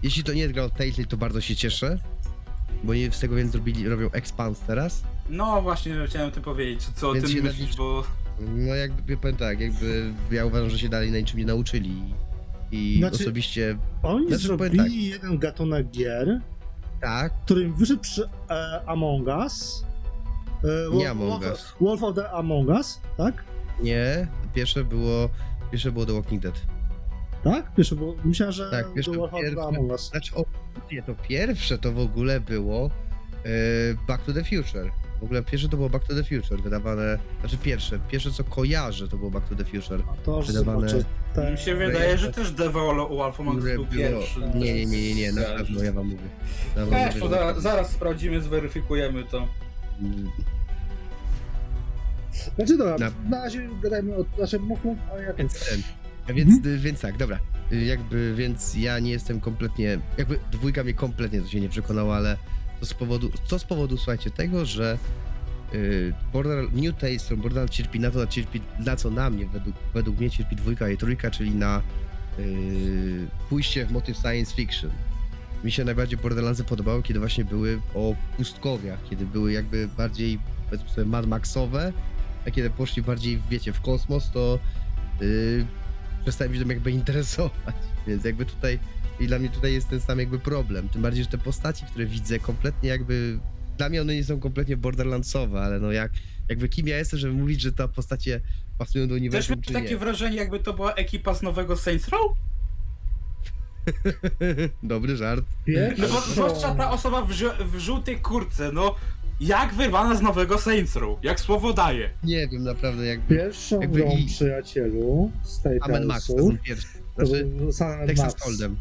jeśli to nie jest gra od Telltale, to bardzo się cieszę, bo nie z tego więc robili, robią Expanse teraz. No właśnie, chciałem ty powiedzieć, co o tym myślisz, na... bo... No jakby, ja powiem tak, jakby ja uważam, że się dalej na niczym nie nauczyli i znaczy, osobiście... Oni znaczy, zrobili tak. jeden gatunek gier, tak. Którym wyszedł przy e, Among Us. E, Wolf, nie Among Wolf, Us. Wolf of the Among Us, tak? Nie, pierwsze było, pierwsze było The Walking Dead. Tak? Pierwsze było, myślałem, że tak, pierwsze, The Wolf pierwsze, of the Among Us. Znaczy, o, nie, to pierwsze to w ogóle było e, Back to the Future. W ogóle pierwsze to było Back to the Future, wydawane, znaczy pierwsze, pierwsze co kojarzę to było Back to the Future. A to wydawane... Te... Mi się wydaje, Re- że też The Wolf Among Us był pierwszy. Nie, nie, nie, nie, nie, na pewno ja wam mówię. Ja wam Ech, mówię to za, zaraz sprawdzimy, zweryfikujemy to. Znaczy dobra, na, na razie gadajmy o naszym muchu, a ja... Więc, więc, hmm? więc tak, dobra, jakby, więc ja nie jestem kompletnie, jakby dwójka mnie kompletnie to się nie przekonała, ale To z powodu, co z powodu, słuchajcie, tego, że yy, Border, New Tales from Borderlands cierpi na to, cierpi na co na mnie, według, według mnie cierpi dwójka i trójka, czyli na yy, pójście w motyw science fiction. Mi się najbardziej Borderlandsy podobały, kiedy właśnie były o pustkowiach, kiedy były jakby bardziej, powiedzmy sobie, Mad Maxowe, a kiedy poszli bardziej, wiecie, w kosmos, to yy, przestały mi się tym jakby interesować, więc jakby tutaj... I dla mnie tutaj jest ten sam jakby problem, tym bardziej, że te postaci, które widzę kompletnie jakby... Dla mnie one nie są kompletnie borderlandsowe, ale no jak, jakby kim ja jestem, żeby mówić, że te postacie pasują do uniwersum, też czy takie nie. Wrażenie, jakby to była ekipa z nowego Saints Row? Dobry żart. Wiesz? No bo zwłaszcza ta osoba w, żo- w żółtej kurtce, no jak wyrwana z nowego Saints Row, jak słowo daje. Nie wiem, naprawdę jakby... Pierwszą jakby grą i... przyjacielu z tej Amen Max, to są pierwsze. Znaczy, Texas Hold'em.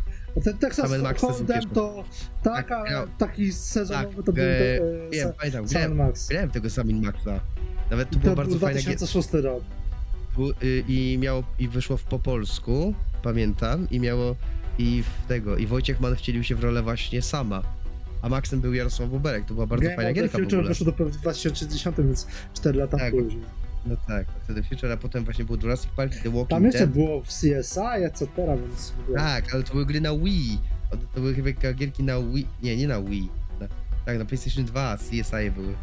Ten Texas Hold'em to taka, tak, taki sezonowy tak, to był e, wiem, e, pamiętam, San grałem, Max. Grałem tego San Maxa. Nawet to, to było bardzo fajne. dwa tysiące szósty rok. I miało, i wyszło w po polsku, pamiętam, i miało, i w tego, i Wojciech Mann wcielił się w rolę właśnie sama. A Maxem był Jarosław Buberek, to była bardzo Game fajna gierka w ogóle. Wyszło dopiero w dwa tysiące dziesiątym, więc cztery lata tak. Później. No tak, wtedy Future, a potem właśnie był Jurassic Park i The Walking Dead. Tam jeszcze było w C S I, et cetera. Więc... Tak, ale to były gry na Wii. To były chyba gierki na Wii. Nie, nie na Wii. Na, tak, na PlayStation dwa C S I były.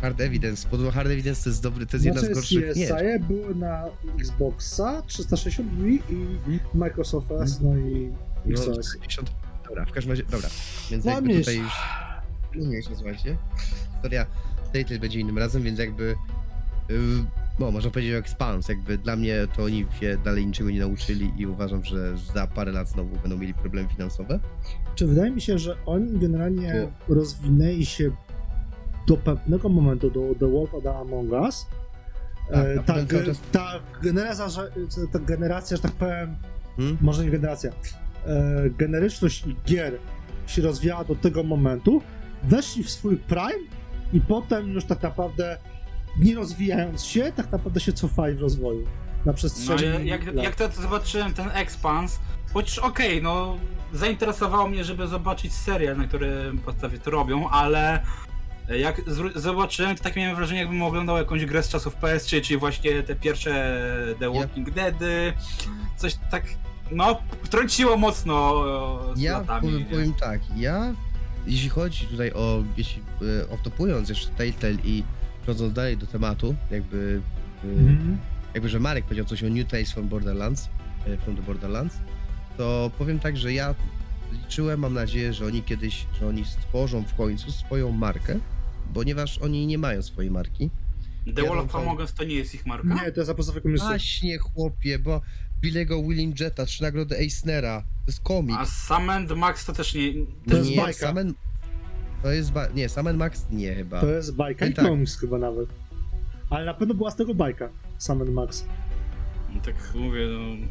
Hard Evidence. Podobno Hard Evidence to jest dobry, to jest znaczy, jedna z gorszych C S I nie. były na Xboxa trzysta sześćdziesiąt Wii i hmm? Microsoft S, no i Xbox. No, dobra, w każdym razie, dobra. Więc no, jakby miś. Tutaj już... No nie, słuchajcie. Historia Telltale będzie innym razem, więc jakby... No, można powiedzieć o Expanse, jakby dla mnie to oni się dalej niczego nie nauczyli i uważam, że za parę lat znowu będą mieli problemy finansowe. Czy wydaje mi się, że oni generalnie Bo... rozwinęli się do pewnego momentu, do The Wolf of the Among Us? Tak, e, ta, ge- czas... ta, generacja, że, ta generacja, że tak powiem, hmm? może nie generacja, e, generyczność gier się rozwijała do tego momentu, weszli w swój prime i potem już tak naprawdę nie rozwijając się, tak naprawdę się cofali w rozwoju na przestrzeni no, jak, jak to zobaczyłem ten Expanse, chociaż okej, okay, no zainteresowało mnie, żeby zobaczyć serial, na którym podstawie to robią, ale jak zru- zobaczyłem, to tak miałem wrażenie, jakbym oglądał jakąś grę z czasów P S trzy, czyli właśnie te pierwsze The Walking ja... Deady, coś tak, no trąciło mocno z ja latami. Ja powiem, powiem tak, ja jeśli chodzi tutaj o, jeśli, o topując jeszcze Telltale i Przechodząc dalej do tematu, jakby, mm. jakby że Marek powiedział coś o New Tales from Borderlands, from the Borderlands, to powiem tak, że ja liczyłem, mam nadzieję, że oni kiedyś, że oni stworzą w końcu swoją markę, ponieważ oni nie mają swojej marki. The Wall of Amogus to nie jest ich marka? Nie, to jest zapozowy komisji. Właśnie, chłopie, bo Billy'ego Willingetta, trzy nagrody Eisnera, to jest komiks. A Sam and Max to też nie... To jest bajka. To jest ba... Nie, Sam and Max nie chyba. To jest bajka i komiks chyba nawet. Ale na pewno była z tego bajka, Sam and Max. No, tak mówię, no...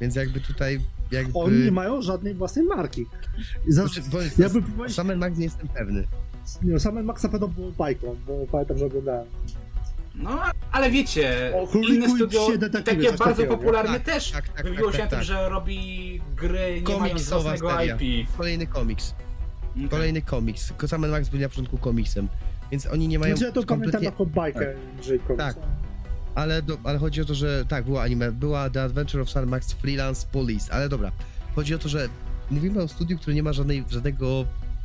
Więc jakby tutaj... Jakby... Oni nie mają żadnej własnej marki. Znaczy, znaczy, ja bym... Sam and Max nie jestem pewny. Nie, Sam and Max na pewno było bajką, bo pamiętam, że oglądałem. No, ale wiecie, o, inne studio, takie bardzo takiego, popularne tak, też tak, tak, wybiło tak, się tak, na tym, tak. że robi gry nie mając własnego I P. Kolejny komiks. Okay. Kolejny komiks. Sam and Max był na początku komiksem, więc oni nie mają... Znaczy, ja to kompletnie... pamiętam taką bajkę, jeżeli komiks. Tak, ale, do, ale chodzi o to, że tak, była anime, była The Adventure of Sam and Max Freelance Police, ale dobra. Chodzi o to, że mówimy o studiu, które nie ma żadnej, żadnego...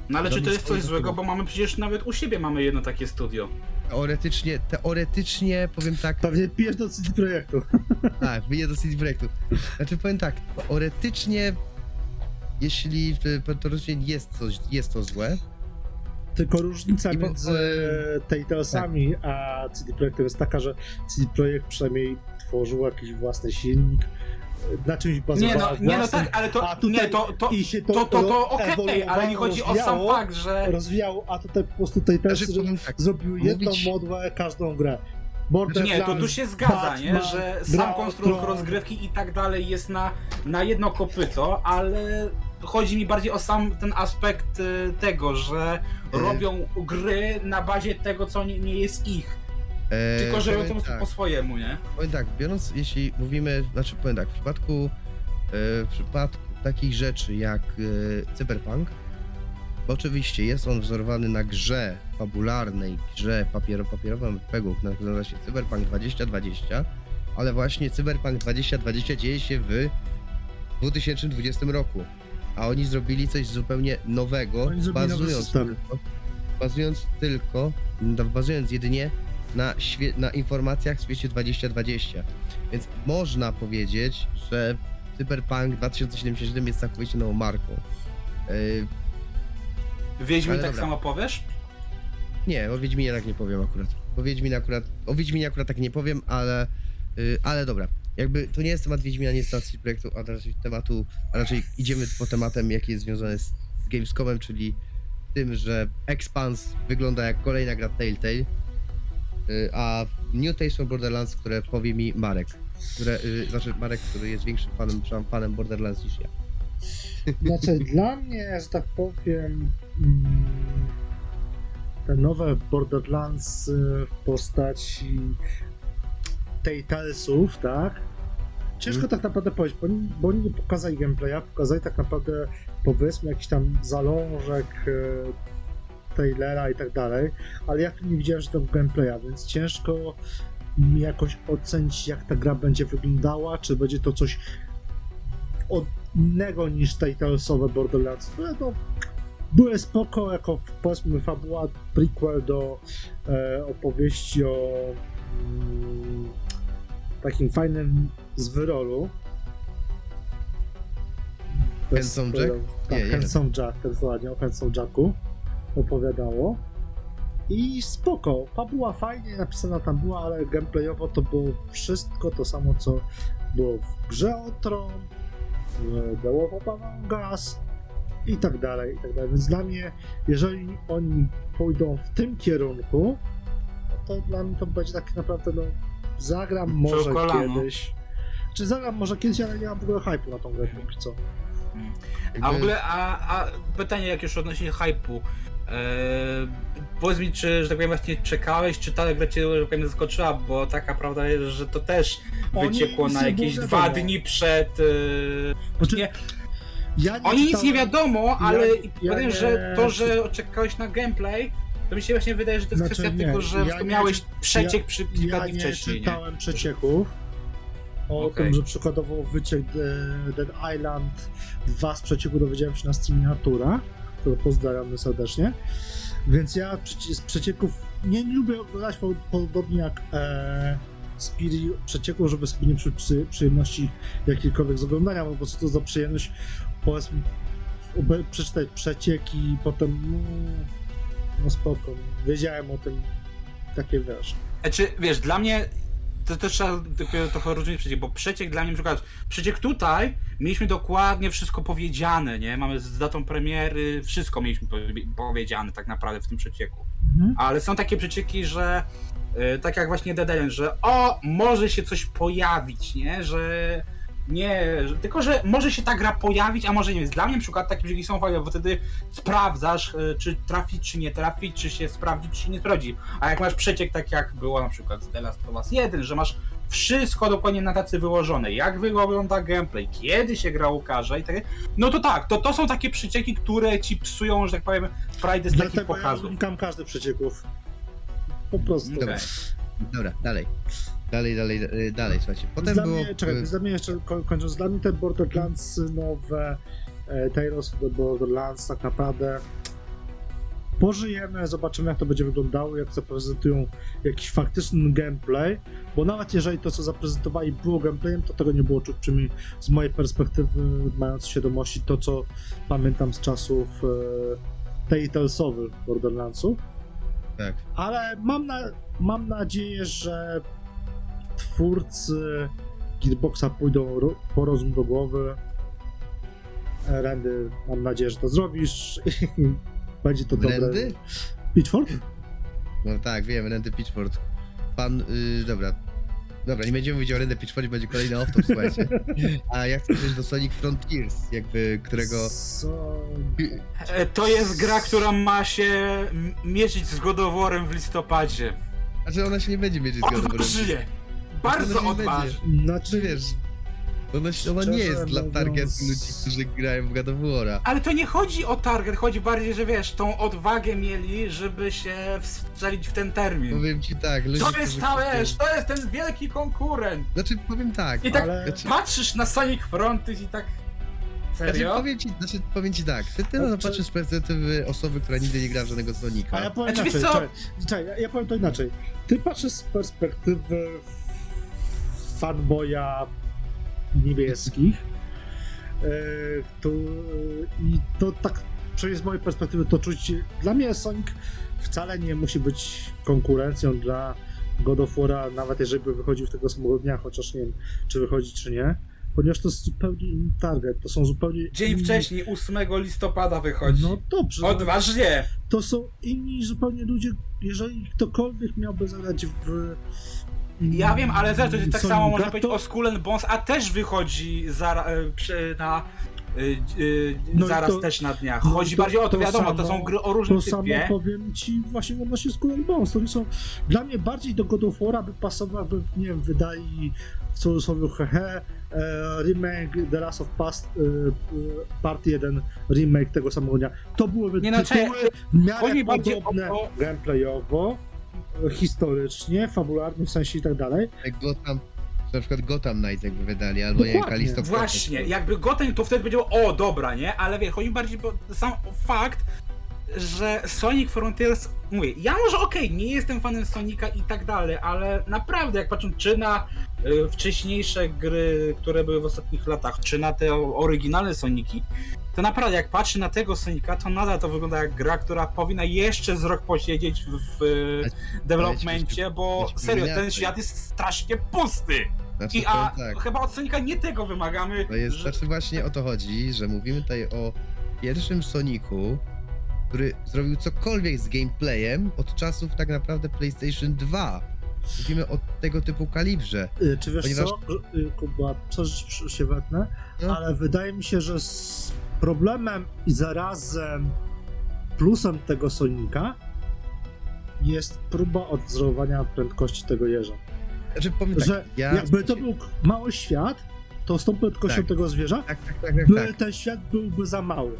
No ale czy to jest coś złego, bo mamy przecież nawet u siebie mamy jedno takie studio. Teoretycznie, teoretycznie powiem tak... Pewnie pijesz do C D Projektu. Tak, piję do C D Projektu. Znaczy powiem tak, teoretycznie, jeśli teoretycznie jest, coś, jest to złe... Tylko różnica po, między Tailsami tak. a C D Projektem jest taka, że C D Projekt przynajmniej tworzył jakiś własny silnik, na czymś bazowała. Nie no, własnym, nie no tak, ale to, nie, to, to, i się to, to, to, to okej, ale nie chodzi o sam fakt, że... Rozwijało, a tutaj po prostu tej też tak, zrobił jedną mówić... modłę każdą grę. Nie, to tu się zgadza, Batman, nie, że sam konstrukt rozgrywki i tak dalej jest na, na jedno kopyto, ale chodzi mi bardziej o sam ten aspekt tego, że e... robią gry na bazie tego, co nie, nie jest ich. Tylko, że robią to tak. po swojemu, nie? Powiem tak, biorąc, jeśli mówimy, znaczy powiem tak, w przypadku, w przypadku takich rzeczy jak Cyberpunk, oczywiście jest on wzorowany na grze fabularnej, grze papier, papierowym R P G, która nazywa się Cyberpunk dwa tysiące dwadzieścia, ale właśnie Cyberpunk dwa tysiące dwadzieścia dzieje się w dwa tysiące dwudziestym roku, a oni zrobili coś zupełnie nowego, bazując tylko, bazując tylko, bazując jedynie Na, świe- na informacjach w świecie dwa tysiące dwadzieścia. Więc można powiedzieć, że Cyberpunk dwa tysiące siedemdziesiąt siedem jest całkowicie nową marką. Yy... Wiedźmin tak dobra. samo powiesz? Nie, o Wiedźminie tak nie powiem akurat. O Wiedźminie akurat, o Wiedźminie akurat tak nie powiem, ale, yy, ale dobra. Jakby to nie jest temat Wiedźmina, nie jest temat projektu, a raczej tematu, a raczej idziemy po tematem, jaki jest związany z, z Gamescomem, czyli tym, że Expanse wygląda jak kolejna gra Telltale. A New Tales from Borderlands, które powie mi Marek, które, yy, znaczy Marek, który jest większym fanem, fanem Borderlands niż ja. Znaczy dla mnie, że tak powiem, te nowe Borderlands w postaci Telltalesów, tak? Ciężko hmm. tak naprawdę powiedzieć, bo, bo oni nie pokazali gameplaya, pokazali tak naprawdę powiedzmy jakiś tam zalążek yy, trailera i tak dalej, ale ja tu nie widziałem że to gameplaya, więc ciężko mi jakoś ocenić jak ta gra będzie wyglądała, czy będzie to coś od innego niż Telltale'owe Borderlands, które to były spoko jako powiedzmy fabuła prequel do e, opowieści o mm, takim fajnym zwyrolu. Handsome Jack? Tak, yeah, Handsome yeah. Jack, teraz ładnie o Handsome Jacku opowiadało i spoko, fabuła fajnie napisana tam była, ale gameplayowo to było wszystko to samo co było w grze o Tron, The Wolf of Amogus i tak dalej, i tak dalej, więc dla mnie jeżeli oni pójdą w tym kierunku, to dla mnie to będzie tak naprawdę no zagram może Czokolano. kiedyś, czy zagram może kiedyś, ale nie mam w ogóle hype'u na tą grę, co. A w ogóle, a, a pytanie jak już odnośnie hype'u, eee, powiedz mi, czy, że tak powiem, właśnie czekałeś, czy ta gra cię, że tak powiem, zaskoczyła, bo taka prawda jest, że to też wyciekło na jakieś dwa dni przed, eee, znaczy, nie, ja nie oni nic nie wiadomo, ale ja, ja powiem, nie... że to, że czekałeś na gameplay, to mi się właśnie wydaje, że to jest znaczy, kwestia nie. tego, że ja nie, miałeś przeciek ja, przy kilka ja dni wcześniej. Ja nie czytałem nie? przecieków. O okay. tym, że przykładowo wyciek Dead Island dwa z przecieku dowiedziałem się na streamie Artura, którego pozdrawiamy serdecznie, więc ja z przecieków nie lubię oglądać podobnie jak e, Spiri przecieku, żeby sobie nie przy, przy, przyjemności jakiejkolwiek z oglądania, bo co to za przyjemność powiedzmy przeczytać przeciek i potem no, no spoko, wiedziałem o tym, takie wiesz. Znaczy wiesz, dla mnie to też trzeba dopiero trochę różnić przeciek, bo przeciek dla mnie na przykład, przeciek tutaj mieliśmy dokładnie wszystko powiedziane, nie? Mamy z datą premiery, wszystko mieliśmy powiedziane tak naprawdę w tym przecieku. Mhm. Ale są takie przecieki, że yy, tak jak właśnie Dead Island, że o, może się coś pojawić, nie? Że nie, że, tylko że może się ta gra pojawić, a może nie. Więc dla mnie na przykład takie przecieki są fajne, bo wtedy sprawdzasz, yy, czy trafi, czy nie trafi, czy się sprawdzi, czy się nie sprawdzi. A jak masz przeciek tak jak było na przykład z The Last of Us jeden, że masz wszystko dokładnie na tacy wyłożone, jak wygląda gameplay, kiedy się gra ukaże i tak. No to tak, to, to są takie przecieki, które ci psują, że tak powiem, frajdę z takich pokazów. Ja unikam każdy przecieków. Po prostu. Dobra, Dobra dalej. Dalej, dalej, dalej, słuchajcie. Potem dla było... mnie, czekaj, dla mnie jeszcze kończąc, dla mnie te Borderlands nowe, Tales of the Borderlands tak naprawdę. Pożyjemy, zobaczymy jak to będzie wyglądało, jak zaprezentują jakiś faktyczny gameplay, bo nawet jeżeli to co zaprezentowali było gameplayem, to tego nie było czuć, przynajmniej z mojej perspektywy, mając świadomości to co pamiętam z czasów e, Talesowych Borderlandsów. Tak. Ale mam, na, mam nadzieję, że twórcy Gearboxa pójdą ro, po rozum do głowy. Randy, mam nadzieję, że to zrobisz. Będzie to dobre. Randy? Pitchford? No tak, wiem, Randy Pitchford. Pan, yy, dobra. Dobra, nie będziemy mówić o Randy Pitchfordzie, będzie kolejny off-top, słuchajcie. A ja chcę przejść do Sonic Frontiers, jakby, którego... So... To jest gra, która ma się mierzyć z God of War'em w listopadzie. Znaczy ona się nie będzie mierzyć z God of War'em. Odważnie! Bardzo odważnie! Znaczy wiesz... Ona, ona nie jest dla target ludzi, którzy grają w God of War'a. Ale to nie chodzi o target, chodzi bardziej, że wiesz, tą odwagę mieli, żeby się wstrzelić w ten termin. Powiem ci tak, ludzie... To jest ta, wiesz, to jest ten wielki konkurent! Znaczy, powiem tak, I tak ale... znaczy... patrzysz na Sonic Frontiers i tak... Serio? Znaczy, powiem ci, znaczy, powiem ci tak, ty teraz znaczy... patrzysz z perspektywy osoby, która nigdy nie gra w żadnego Sonika. A ja powiem znaczy, inaczej, czekaj, czekaj, ja, ja powiem to inaczej. Ty patrzysz z perspektywy fanboya niebieskich. Yy, to, yy, I to tak, przynajmniej z mojej perspektywy, to czuć. Dla mnie Sonic wcale nie musi być konkurencją dla God of War'a, nawet jeżeli by wychodził w tego samego dnia, chociaż nie wiem, czy wychodzi, czy nie. Ponieważ to jest zupełnie inny target, to są zupełnie... Dzień inni... wcześniej, ósmego listopada wychodzi. No dobrze. Odważnie! To są inni zupełnie ludzie, jeżeli ktokolwiek miałby zagrać w... Ja wiem, ale zresztą tak Sonic samo może powiedzieć to... o Skull and Bones, a też wychodzi zara, na, yy, no zaraz to, też na dniach. Chodzi no bardziej to, o to, wiadomo, samo, to są gry o różnym typie. To samo powiem ci właśnie odnośnie Skull and Bones, to nie są, dla mnie bardziej do God of War'a by pasowały, by, nie wiem, wydali w cudzysłowie hehe, remake The Last of Us Part jeden, remake tego samego dnia. To byłyby nie, no, tytuły w miarę podobne o... gameplayowo, historycznie, fabularnie, w sensie i tak dalej. Jak Gotham, na przykład Gotham Knight jakby wydali, albo jak Kalisto. Właśnie, jakby Gotham to wtedy powiedział, o dobra, nie? Ale wie, chodzi bardziej o sam fakt, że Sonic Frontiers, mówię, ja może okej, okay, nie jestem fanem Sonika i tak dalej, ale naprawdę jak patrzę czy na y, wcześniejsze gry, które były w ostatnich latach, czy na te oryginalne Soniki, to naprawdę jak patrzę na tego Sonika, to nadal to wygląda jak gra, która powinna jeszcze z rok posiedzieć w, w developmencie, bo serio, ten świat jest strasznie pusty. Znaczy, I a tak. Chyba od Sonika nie tego wymagamy. To jest, że... Znaczy właśnie o to chodzi, że mówimy tutaj o pierwszym Soniku, który zrobił cokolwiek z gameplayem od czasów tak naprawdę PlayStation dwa. Mówimy o tego typu kalibrze. Czy wiesz ponieważ... co, Kuba, coś się wetnę, no. Ale wydaje mi się, że z problemem i zarazem plusem tego Sonika jest próba odwzorowania prędkości tego jeża. Znaczy, powiem tak, że ja... jakby to był mały świat, to z tą prędkością tak. tego zwierza, tak, tak, tak, tak, by tak. ten świat byłby za mały.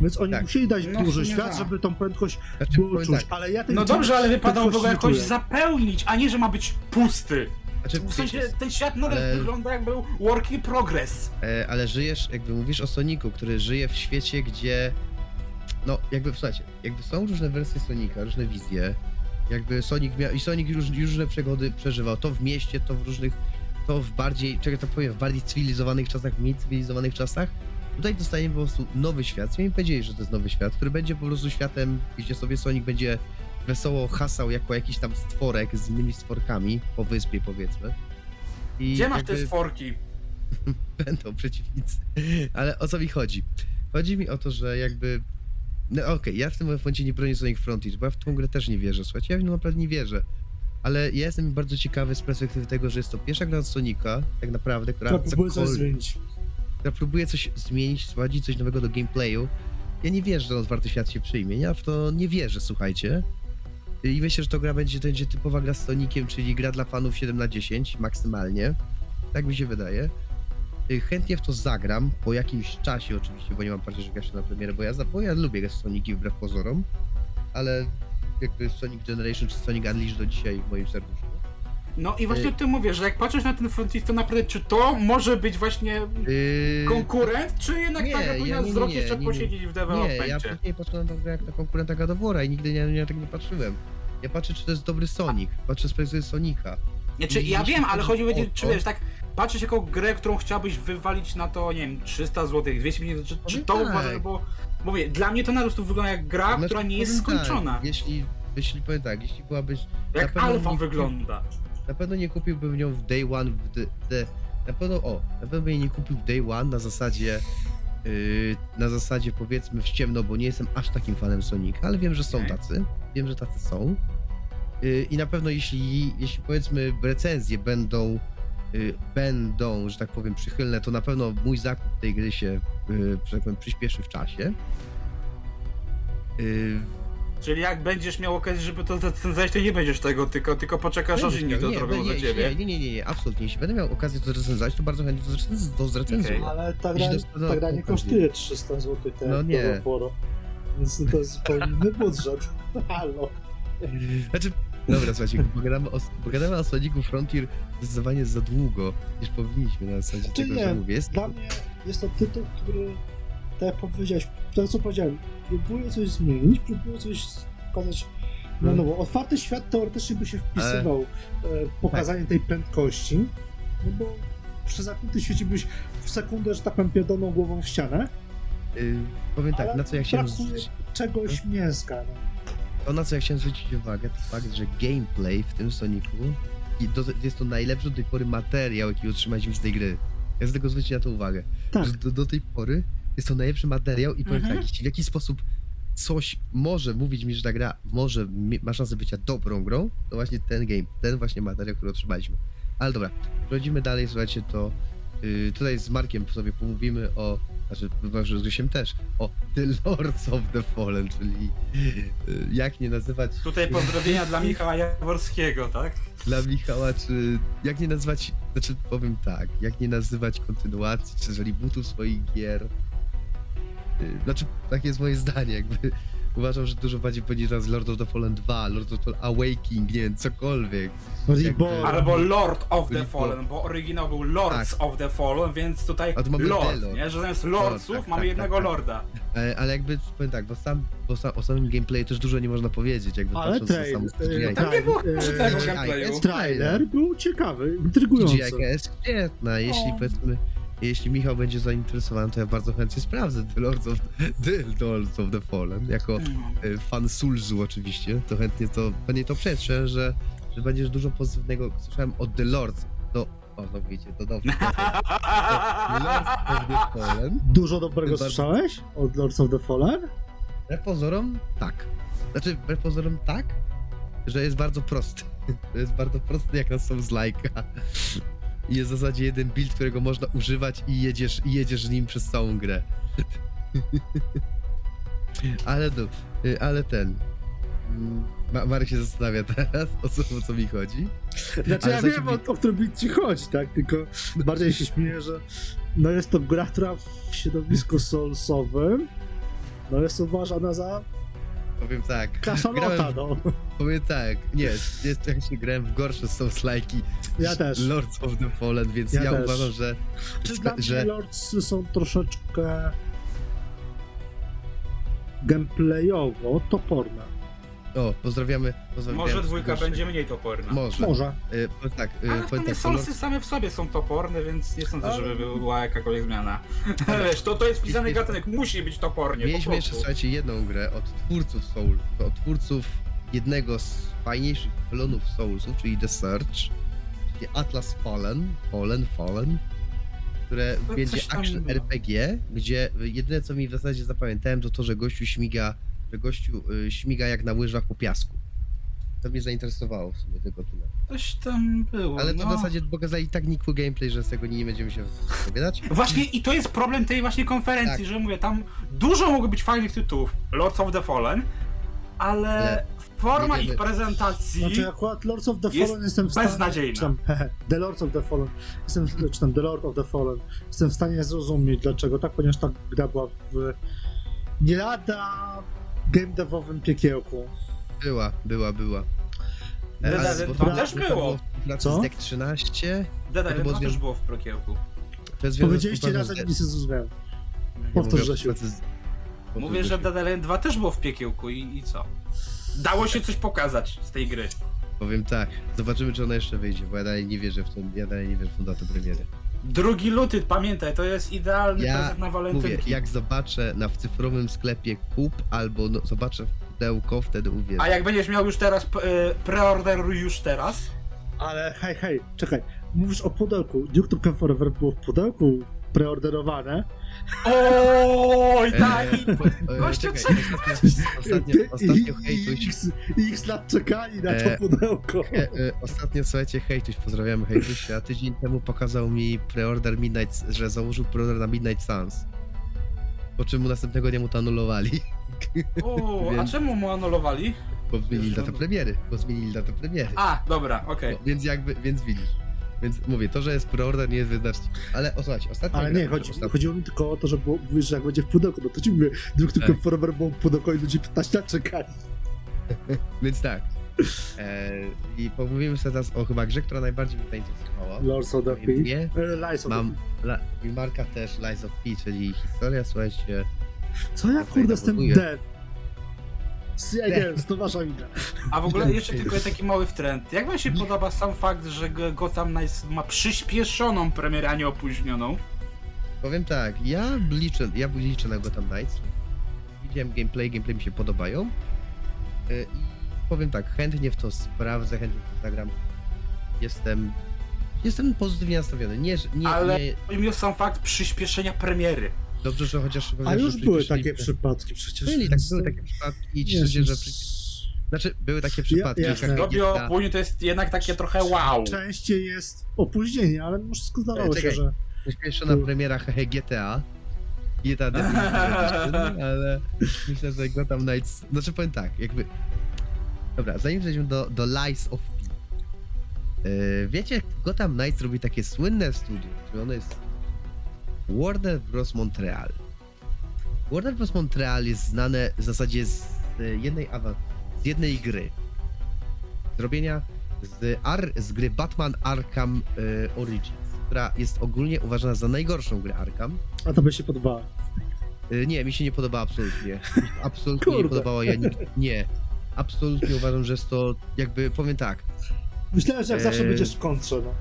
Więc oni tak. musieli dać no, duży świat, da. żeby tą prędkość znaczy, było czuć, tak. ale ja ten No dobrze, ale wypadałoby go jakoś zapełnić, a nie, że ma być pusty. Znaczy, w sensie jest, ten świat nadal ale... wygląda jakby work in progress. E, ale żyjesz, jakby mówisz o Soniku, który żyje w świecie, gdzie... No jakby, słuchajcie, jakby są różne wersje Sonika, różne wizje, Jakby Sonic miał, i Sonic już, już różne przygody przeżywał, to w mieście, to w różnych, to w bardziej, czego to powiem, w bardziej cywilizowanych czasach, mniej cywilizowanych czasach. Tutaj dostaniemy po prostu nowy świat, ja mi powiedzieli, że to jest nowy świat, który będzie po prostu światem, gdzie sobie Sonic będzie wesoło hasał jako jakiś tam stworek z innymi stworkami, po wyspie powiedzmy. I gdzie jakby... masz te stworki? Będą przeciwnicy, ale o co mi chodzi? Chodzi mi o to, że jakby... No okej, okay, ja w tym momencie nie bronię Sonic Frontiers, bo ja w tą grę też nie wierzę, słuchajcie, ja w nią naprawdę nie wierzę. Ale ja jestem bardzo ciekawy z perspektywy tego, że jest to pierwsza gra od Sonika, tak naprawdę, która... Próbuje coś zmienić. Która próbuje coś zmienić, wprowadzić coś nowego do gameplayu. Ja nie wierzę, że ten otwarty świat się przyjmie, ja w to nie wierzę, słuchajcie. I myślę, że to gra będzie, to będzie typowa gra z Soniciem, czyli gra dla fanów siedem na dziesięć, maksymalnie. Tak mi się wydaje. Chętnie w to zagram, po jakimś czasie oczywiście, bo nie mam parcia, że gra się na premierę, bo ja, bo ja lubię Sonic'i wbrew pozorom, ale jakby Sonic Generation czy Sonic Unleashed do dzisiaj w moim serduszku. No i właśnie o tym mówię, że jak patrzysz na ten Frontier, to naprawdę czy to może być właśnie yy... konkurent, czy jednak nie, ta gra powinna ja, zrobić jeszcze posiedzieć w developmencie? Nie, ja później patrzyłem na grę jak na konkurenta God of War'a i nigdy nie, nie, tak nie patrzyłem. Ja patrzę, czy to jest dobry Sonic, patrzę z perspektywy Sonika. Nie, czy, ja wiem, ale chodzi o to, czy wiesz, tak patrzysz jako grę, którą chciałbyś wywalić na to, nie wiem, trzysta złotych, dwieście pięćdziesiąt, czy, czy to uważasz, tak. bo mówię, dla mnie to na prostu wygląda jak gra, znaczy, która nie jest skończona. Tak, jeśli, jeśli powiem tak, jeśli byłabyś... Jak alfa wygląda. Na pewno nie kupiłbym nią w day one, w the, the, na pewno, o, na pewno bym jej nie kupił w day one na zasadzie, yy, na zasadzie powiedzmy w ciemno, bo nie jestem aż takim fanem Sonika, ale wiem, że są tacy, wiem, że tacy są. I na pewno jeśli, jeśli powiedzmy recenzje będą, yy, będą, że tak powiem, przychylne, to na pewno mój zakup tej gry się, yy, że tak powiem, przyspieszy w czasie. Yy. Czyli jak będziesz miał okazję, żeby to zrecenzować, to nie będziesz tego, tylko, tylko poczekasz, aż inni to zrobią za ciebie. Nie, nie, nie, nie, absolutnie. Jeśli będę miał okazję to zrecenzować, to bardzo chętnie to zrecenzuję. Okay. Ale ta gra, ta gra nie kosztuje trzysta złotych, tak? No nie. Foro, więc to jest zupełnie inny budżet. Halo. Znaczy... Dobra, słuchajcie, pogadamy o, pogadamy o Sonicu Frontier zdecydowanie za długo, niż powinniśmy na zasadzie znaczy tego, nie, że mówię. Jest... Dla mnie jest to tytuł, który, tak jak powiedziałeś, to co powiedziałem, próbuję coś zmienić, próbuję coś pokazać hmm. na nowo. Otwarty świat teoretycznie by się wpisywał Ale... pokazanie tej prędkości, no bo przy zamkniętym świecie byś w sekundę, że tak powiem, pierdolną głową w ścianę. Yy, powiem tak, na co ja chciałem... czegoś hmm? mięska, no. To, na co ja chciałem zwrócić uwagę, to fakt, że gameplay w tym Sonicu jest to najlepszy do tej pory materiał, jaki otrzymaliśmy z tej gry. Ja z tego zwrócić na to uwagę. Tak. Że do, do tej pory jest to najlepszy materiał i powiem mhm. tak, jeśli w jakiś sposób coś może mówić mi, że ta gra może ma szansę bycia dobrą grą, to właśnie ten game, ten właśnie materiał, który otrzymaliśmy. Ale dobra, przechodzimy dalej, słuchajcie, to yy, tutaj z Markiem sobie pomówimy o... Znaczy, może z Grzesiem też. O, The Lords of the Fallen, czyli jak nie nazywać... Tutaj pozdrowienia dla Michała Jaworskiego, tak? Dla Michała, czy... Jak nie nazywać... Znaczy, powiem tak. Jak nie nazywać kontynuacji, czy rebootów swoich gier. Znaczy, takie jest moje zdanie, jakby... Uważam, że dużo bardziej powinien teraz Lord of the Fallen dwa, Lord of the Awakening, nie wiem, cokolwiek. Jakby... Albo Lord of the Fallen, bo oryginał był Lords tak. of the Fallen, więc tutaj Lord, Lord, nie? Że zamiast Lordsów tak, mamy tak, jednego tak, Lorda. Ale, ale jakby, powiem tak, bo, sam, bo sam, o samym gameplayu też dużo nie można powiedzieć, jakby ale patrząc trail, na samym G I. Trailer był ciekawy, intrygujący. G I jest świetna, jeśli powiedzmy... Jeśli Michał będzie zainteresowany, to ja bardzo chętnie sprawdzę The Lords of the, the, Lords of the Fallen, jako mm. fan Soulsu oczywiście, to chętnie to, pewnie to przetrzę, że, że będziesz dużo pozytywnego, słyszałem od The Lords do, o no wiecie, to dobrze, to, The Lords of the Fallen. Dużo dobrego bardzo... słyszałeś od Lords of the Fallen? Wbrew pozorom tak, znaczy wbrew pozorom tak, że jest bardzo prosty, to jest bardzo prosty jak na Souls-like'a. I jest w zasadzie jeden build, którego można używać i jedziesz, i jedziesz nim przez całą grę. ale, do, ale ten... Ma, Marek się zastanawia teraz, o co, o co mi chodzi. Znaczy ale ja wiem, mi... o, o którym build ci chodzi, tak? Tylko bardziej się śmieję, że no jest to gra, która w środowisku soulsowym no jest uważana za... Powiem tak. Kasanota, no. Powiem tak, nie, jeszcze grałem w gorsze Souls-like'i. Ja też. Lords of the Fallen, więc ja, ja uważam, że... Czy dla mnie że... Lordsy są troszeczkę... gameplayowo toporne. O, pozdrawiamy. pozdrawiamy Może dwójka Zgorszy. będzie mniej toporna. Może. Może. Y, tak, y, Ale te solsy same w sobie są toporne, więc nie sądzę, żeby była jakakolwiek zmiana. Wiesz, to, to jest wpisany gatunek, musi być topornie. Mieliśmy jeszcze, słuchajcie, jedną grę od twórców Soul, od twórców jednego z fajniejszych klonów Soulsów, czyli The Search, czyli Atlas Fallen, Fallen, Fallen, które to będzie action było. R P G, gdzie jedyne, co mi w zasadzie zapamiętałem, to to, że gościu śmiga że gościu y, śmiga jak na łyżwach po piasku. To mnie zainteresowało w sumie tego tyle. Coś tam było, Ale to no. w zasadzie pokazali tak nikły gameplay, że z tego nie będziemy się wypowiadać. Właśnie i to jest problem tej właśnie konferencji, tak. że mówię, tam dużo mogło być fajnych tytułów. Lords of the Fallen, ale Le. forma ich prezentacji znaczy, akurat Lords of the Fallen jestem w stanie... beznadziejna. The Lords of the Fallen. Jestem, czy tam The Lord of the Fallen. Jestem w stanie zrozumieć, dlaczego tak, ponieważ ta gra była w... nie lada... game devowym piekiełku. Była, była, była. Dead Island dwa też było. Co? Dead Island dwa też było w piekiełku. Powiedzieliście razem i się zrozumiałem. Powtórzę się. Mówię, że Dead Island dwa też było w piekiełku i, i co? Dało się coś pokazać z tej gry. Powiem tak, zobaczymy, czy ona jeszcze wyjdzie, bo ja dalej nie wierzę w tą, ja dalej nie wierzę w tą datę premiery. Drugi luty, pamiętaj, to jest idealny ja prezent na walentynki. Mówię, jak zobaczę na w cyfrowym sklepie kup, albo no, zobaczę pudełko, wtedy uwierzę. A jak będziesz miał już teraz, preorderuj już teraz? Ale hej, hej, czekaj, mówisz o pudełku, Duke Nukem Forever było w pudełku preorderowane. Oooooooj, tak! Gościa trzeba Ostatnio, ostatnio hejtuś. I ich lat czekali na to pudełko. Ostatnio, słuchajcie, hejtuś, pozdrawiamy hejtusia, a tydzień temu pokazał mi preorder Midnight, że założył preorder na Midnight Suns. Po czym następnego dnia mu to anulowali. O, a czemu mu anulowali? Bo zmienili datę premiery, bo zmienili datę premiery. A, dobra, okej. Więc jakby, więc widzisz. Więc mówię, to, że jest preorder, nie jest wyznacznik. Ale o, słuchajcie, ostatnio... Ale nie, chodzi, ostatnio... chodziło mi tylko o to, że było, mówisz, że jak będzie w pudełku, no to ci mówię, Duke Nukem Forever było w pudełku i ludzie piętnaście lat czekali. Więc tak. E, I pomówimy sobie teraz o chyba grze, która najbardziej mnie zainteresowała. Lords of the P. Lies of Mam la, I Marka też Lies of P, czyli historia, słuchajcie... Co ja kurde z tym D? C I G L S, to wasza wina. A w ogóle jeszcze tylko taki mały wtręt. Jak wam się podoba sam fakt, że Gotham Knights ma przyspieszoną premierę, a nie opóźnioną? Powiem tak, ja liczę, ja liczę na Gotham Knights. Widziałem gameplay, gameplay mi się podobają. I powiem tak, chętnie w to sprawdzę, chętnie w to zagram. Jestem, jestem pozytywnie nastawiony. Nie, nie, Ale chodzi mi o sam fakt przyspieszenia premiery. Dobrze, że chociaż... A już były takie przypadki przecież. Byli, tak, były takie przypadki i ci ludzie, że... Znaczy, były takie przypadki. Ja, Dobio opóźnienie to jest jednak takie trochę wow. Częściej jest opóźnienie, ale może zdawało się, że... Przyspieszona premiera G T A. G T A definicja, ale myślę, że Gotham Knights... Znaczy, powiem tak, jakby... Dobra, zanim przejdziemy do, do Lies of P. Yy, wiecie, Gotham Knights robi takie słynne studio, czyli ono jest... Warner Bros. Montreal. Warner Bros. Montreal jest znane w zasadzie z jednej, z jednej gry. Zrobienia z, ar, z gry Batman Arkham y, Origins, która jest ogólnie uważana za najgorszą grę Arkham. A to by się podobała? Y, nie, mi się nie podoba absolutnie. Absolutnie nie podobała. Ja nie, nie. Absolutnie uważam, że jest to jakby, powiem tak. Myślałem, że jak e... zawsze będziesz w kontrze, no.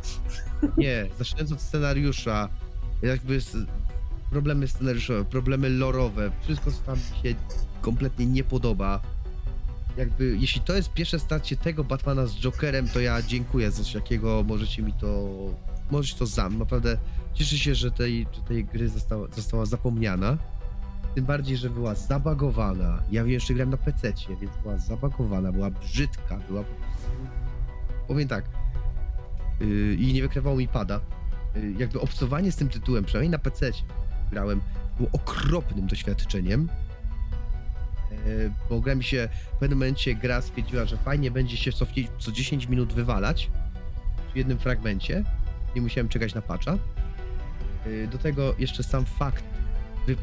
Nie, zaczynając od scenariusza, jakby problemy scenariuszowe, problemy lorowe, wszystko co tam się kompletnie nie podoba. Jakby, jeśli to jest pierwsze starcie tego Batmana z Jokerem, to ja dziękuję za coś jakiego, możecie mi to, możecie to zam. Naprawdę cieszę się, że tej, że tej gry została, została zapomniana. Tym bardziej, że była zabagowana. Ja jeszcze grałem na pececie, więc była zabagowana, była brzydka, była po prostu... Powiem tak. Yy, I nie wykrywało mi pada. Jakby obcowanie z tym tytułem, przynajmniej na pececie grałem, było okropnym doświadczeniem, bo gra mi się, w pewnym momencie gra stwierdziła, że fajnie będzie się co dziesięć minut wywalać w jednym fragmencie, nie musiałem czekać na patcha. Do tego jeszcze sam fakt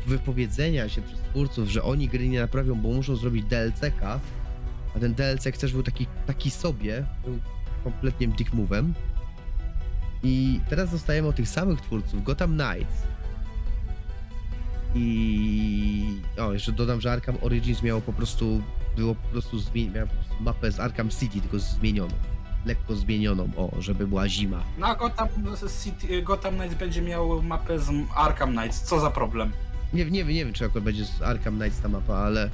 wypowiedzenia się przez twórców, że oni gry nie naprawią, bo muszą zrobić D L C ka, a ten D L C też był taki, taki sobie, był kompletnie dick move'em. I teraz dostajemy od tych samych twórców Gotham Knights. I... O, jeszcze dodam, że Arkham Origins miało po prostu było po prostu zmienione, mapę z Arkham City, tylko zmienioną. Lekko zmienioną, o, żeby była zima. No, Gotham City, Gotham Knights będzie miał mapę z Arkham Knights, co za problem? Nie, nie, nie wiem, czy akurat będzie z Arkham Knights ta mapa, ale...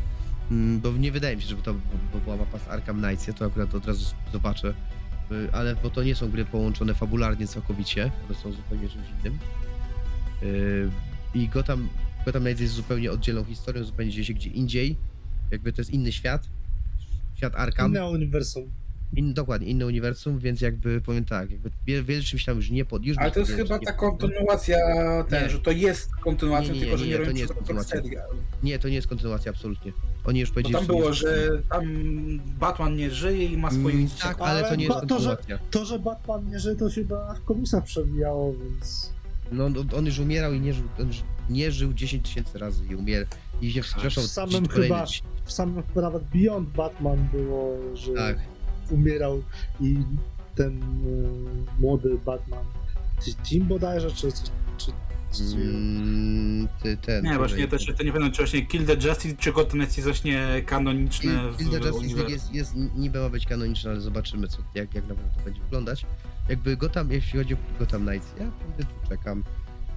Bo nie wydaje mi się, żeby to bo była mapa z Arkham Knights, ja to akurat od razu zobaczę. Ale bo to nie są gry połączone fabularnie całkowicie, one są zupełnie czymś innym. I Gotham, Gotham Knights jest zupełnie oddzielną historią, zupełnie dzieje się gdzie indziej. Jakby to jest inny świat, świat Arkham. Inne uniwersum. In, dokładnie, inne uniwersum, więc jakby powiem tak, jakby wielczymś tam już nie pod... Już ale to jest chyba ta kontynuacja, ten, że to jest kontynuacja, nie, nie, tylko że nie, nie, nie, to nie jest kontynuacja. Nie, to nie jest kontynuacja, absolutnie. Oni już powiedzieli, tam było, że tam Batman nie żyje i ma swoje... Mm, tak, ale, ale to nie jest kontynuacja. To że, to, że Batman nie żyje, to się na komisach przewijało, więc... No, on już umierał i nie żył, on nie żył dziesięć tysięcy razy i umierał. I się wskrzeszał... W samym chyba, w samym chyba nawet Beyond Batman było, że... Tak. Umierał i ten y, młody Batman, Tim bodajże, czy... czy, czy, czy mm, ty, ten, nie, właśnie to, to nie pamiętam, czy właśnie Kill the Justice, czy Gotham jest właśnie kanoniczne Kill, w Kill the Justice jest, jest, niby ma być kanoniczne, ale zobaczymy, co, jak, jak naprawdę to będzie wyglądać. Jakby Gotham, jeśli chodzi o Gotham Knights, ja tu czekam.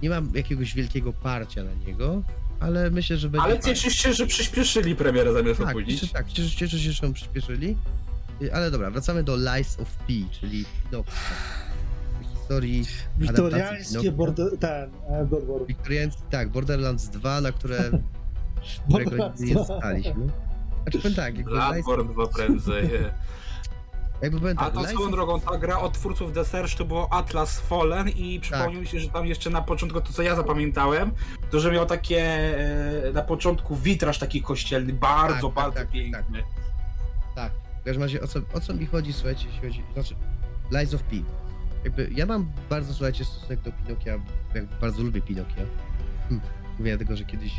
Nie mam jakiegoś wielkiego parcia na niego, ale myślę, że będzie... Ale cieszysz się, że przyspieszyli premierę zamiast tak, opóźnić? Cieszy, tak, cieszę cieszy się, że ją przyspieszyli. Ale dobra, wracamy do Lies of P, czyli no, historii wiktoriańskie border, ten, border. Wiktoriański, tak, Borderlands dwa, na które którego nie dostaliśmy. Znaczy powiem tak, jakby Bloodborne dwa prędzej. Jakby powiem tak, a to Lies swoją drogą, ta gra od twórców The Search to było Atlas Fallen i przypomniał mi się, że tam jeszcze na początku, to co ja zapamiętałem, to że miał takie na początku witraż taki kościelny, bardzo, tak, bardzo tak, piękny. Tak, tak. tak. W każdym razie o co, o co mi chodzi, słuchajcie, jeśli chodzi, znaczy Lies of P. Jakby ja mam bardzo, słuchajcie, stosunek do Pinokia, jakby bardzo lubię Pinokia. Hm, mówię dlatego, że kiedyś,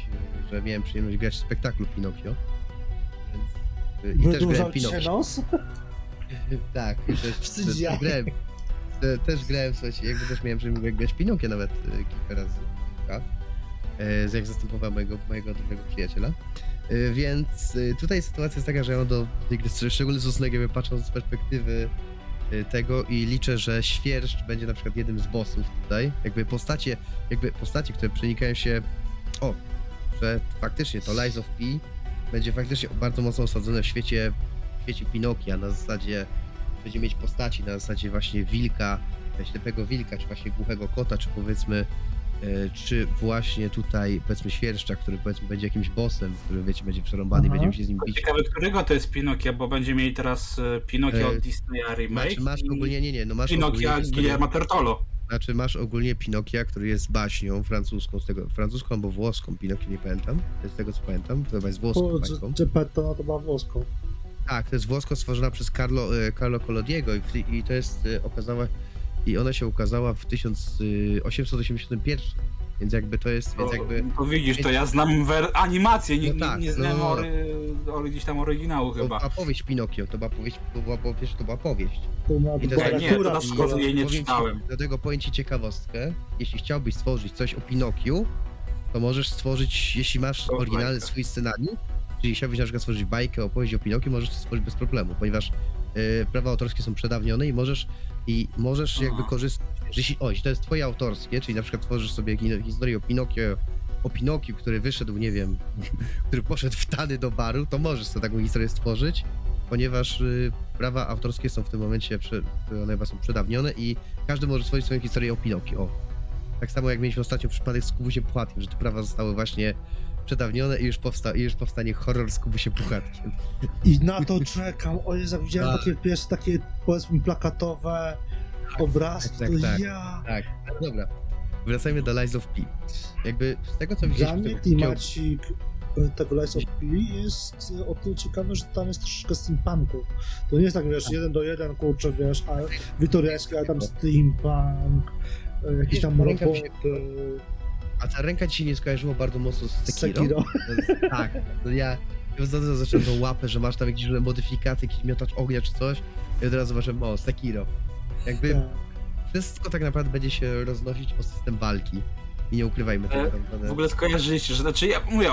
że miałem przyjemność grać w spektaklu Pinokio. Więc, i też grałem Pinokio. Tak, i też, też, też grałem, te, też grałem, słuchajcie, jakby też miałem przyjemność grać Pinokia nawet e, kilka razy. Tak? E, jak zastępowałem mojego, mojego dobrego przyjaciela. Więc tutaj sytuacja jest taka, że ja mam do tej gry szczególny stosunek, jakby patrząc z perspektywy tego i liczę, że świerszcz będzie na przykład jednym z bossów tutaj. Jakby postacie, jakby postacie, które przenikają się... O! Że faktycznie to Lies of P będzie faktycznie bardzo mocno osadzone w świecie, w świecie Pinokia, na zasadzie... Będzie mieć postaci na zasadzie właśnie wilka, ślepego wilka, czy właśnie głuchego kota, czy powiedzmy... czy właśnie tutaj, powiedzmy, świerszcza, który powiedzmy będzie jakimś bossem, który wiecie, będzie przerąbany, będziemy się z nim bić. Ciekawe, którego to jest Pinokia, bo będzie mieli teraz Pinokia e... od Disneya remake. Znaczy masz ogólnie, nie, nie, no masz Pinokia Guillermo Tertolo. Znaczy masz ogólnie Pinokia, który jest baśnią francuską, z tego, francuską albo włoską, Pinokia nie pamiętam, z tego co pamiętam, to chyba jest włoską. O, Geppetto to była włoską. Tak, to jest włosko stworzona przez Carlo, Carlo Collodiego i, i to jest okazała I ona się ukazała w tysiąc osiemset osiemdziesiątym pierwszym, więc jakby to jest... Więc jakby... To, to widzisz, to ja znam wer- animację, nie, nie, no tak, nie znam no, o, gdzieś tam oryginału to chyba. To była powieść Pinokio, to była powieść, to była powieść. To była powieść. To była I to była nie, to na szkodzie jej nie czytałem. Do tego powiem ci ciekawostkę, jeśli chciałbyś stworzyć coś o Pinokiu, to możesz stworzyć, jeśli masz to oryginalny bajka. Swój scenariusz, czyli chciałbyś na przykład stworzyć bajkę, opowieść o Pinokiu, możesz to stworzyć bez problemu, ponieważ yy, prawa autorskie są przedawnione i możesz I możesz jakby korzystać, jeśli oj, to jest twoje autorskie, czyli na przykład tworzysz sobie historię o Pinokio, o Pinokiu, który wyszedł, nie wiem, który poszedł wtany do baru, to możesz sobie taką historię stworzyć, ponieważ y, prawa autorskie są w tym momencie, prze, one chyba są przedawnione i każdy może stworzyć swoją historię o Pinokio. O. Tak samo jak mieliśmy ostatnio przypadek z Kubusiem Puchatkiem, że te prawa zostały właśnie przedawnione i już, powsta- i już powstanie horror z Kubusie Puchatkiem. I na to czekam, o Jezu, widziałem A. takie pierwsze, takie powiedzmy plakatowe tak, obrazki, tak, tak, ja... Tak, tak, dobra, wracajmy do Lies of P. Jakby z tego co widzieliśmy... Dla mnie klimacik tego Lies of P jest o tyle ciekawy, że tam jest troszeczkę steampunku. To nie jest tak, wiesz, jeden do jeden, kurczę, wiesz, a wiktoriański, a tam steampunk, jakieś tam roboty... A ta ręka ci się nie skojarzyła bardzo mocno z Sekiro? Sekiro. To, tak, to ja od razu zacząłem tą łapę, że masz tam jakieś modyfikacje, jakiś miotacz ognia czy coś i od razu zobaczyłem, o, Sekiro. Jakby tak. Wszystko tak naprawdę będzie się roznosić o system walki i nie ukrywajmy tego. E, w ogóle skojarzyliście, że znaczy ja mówię,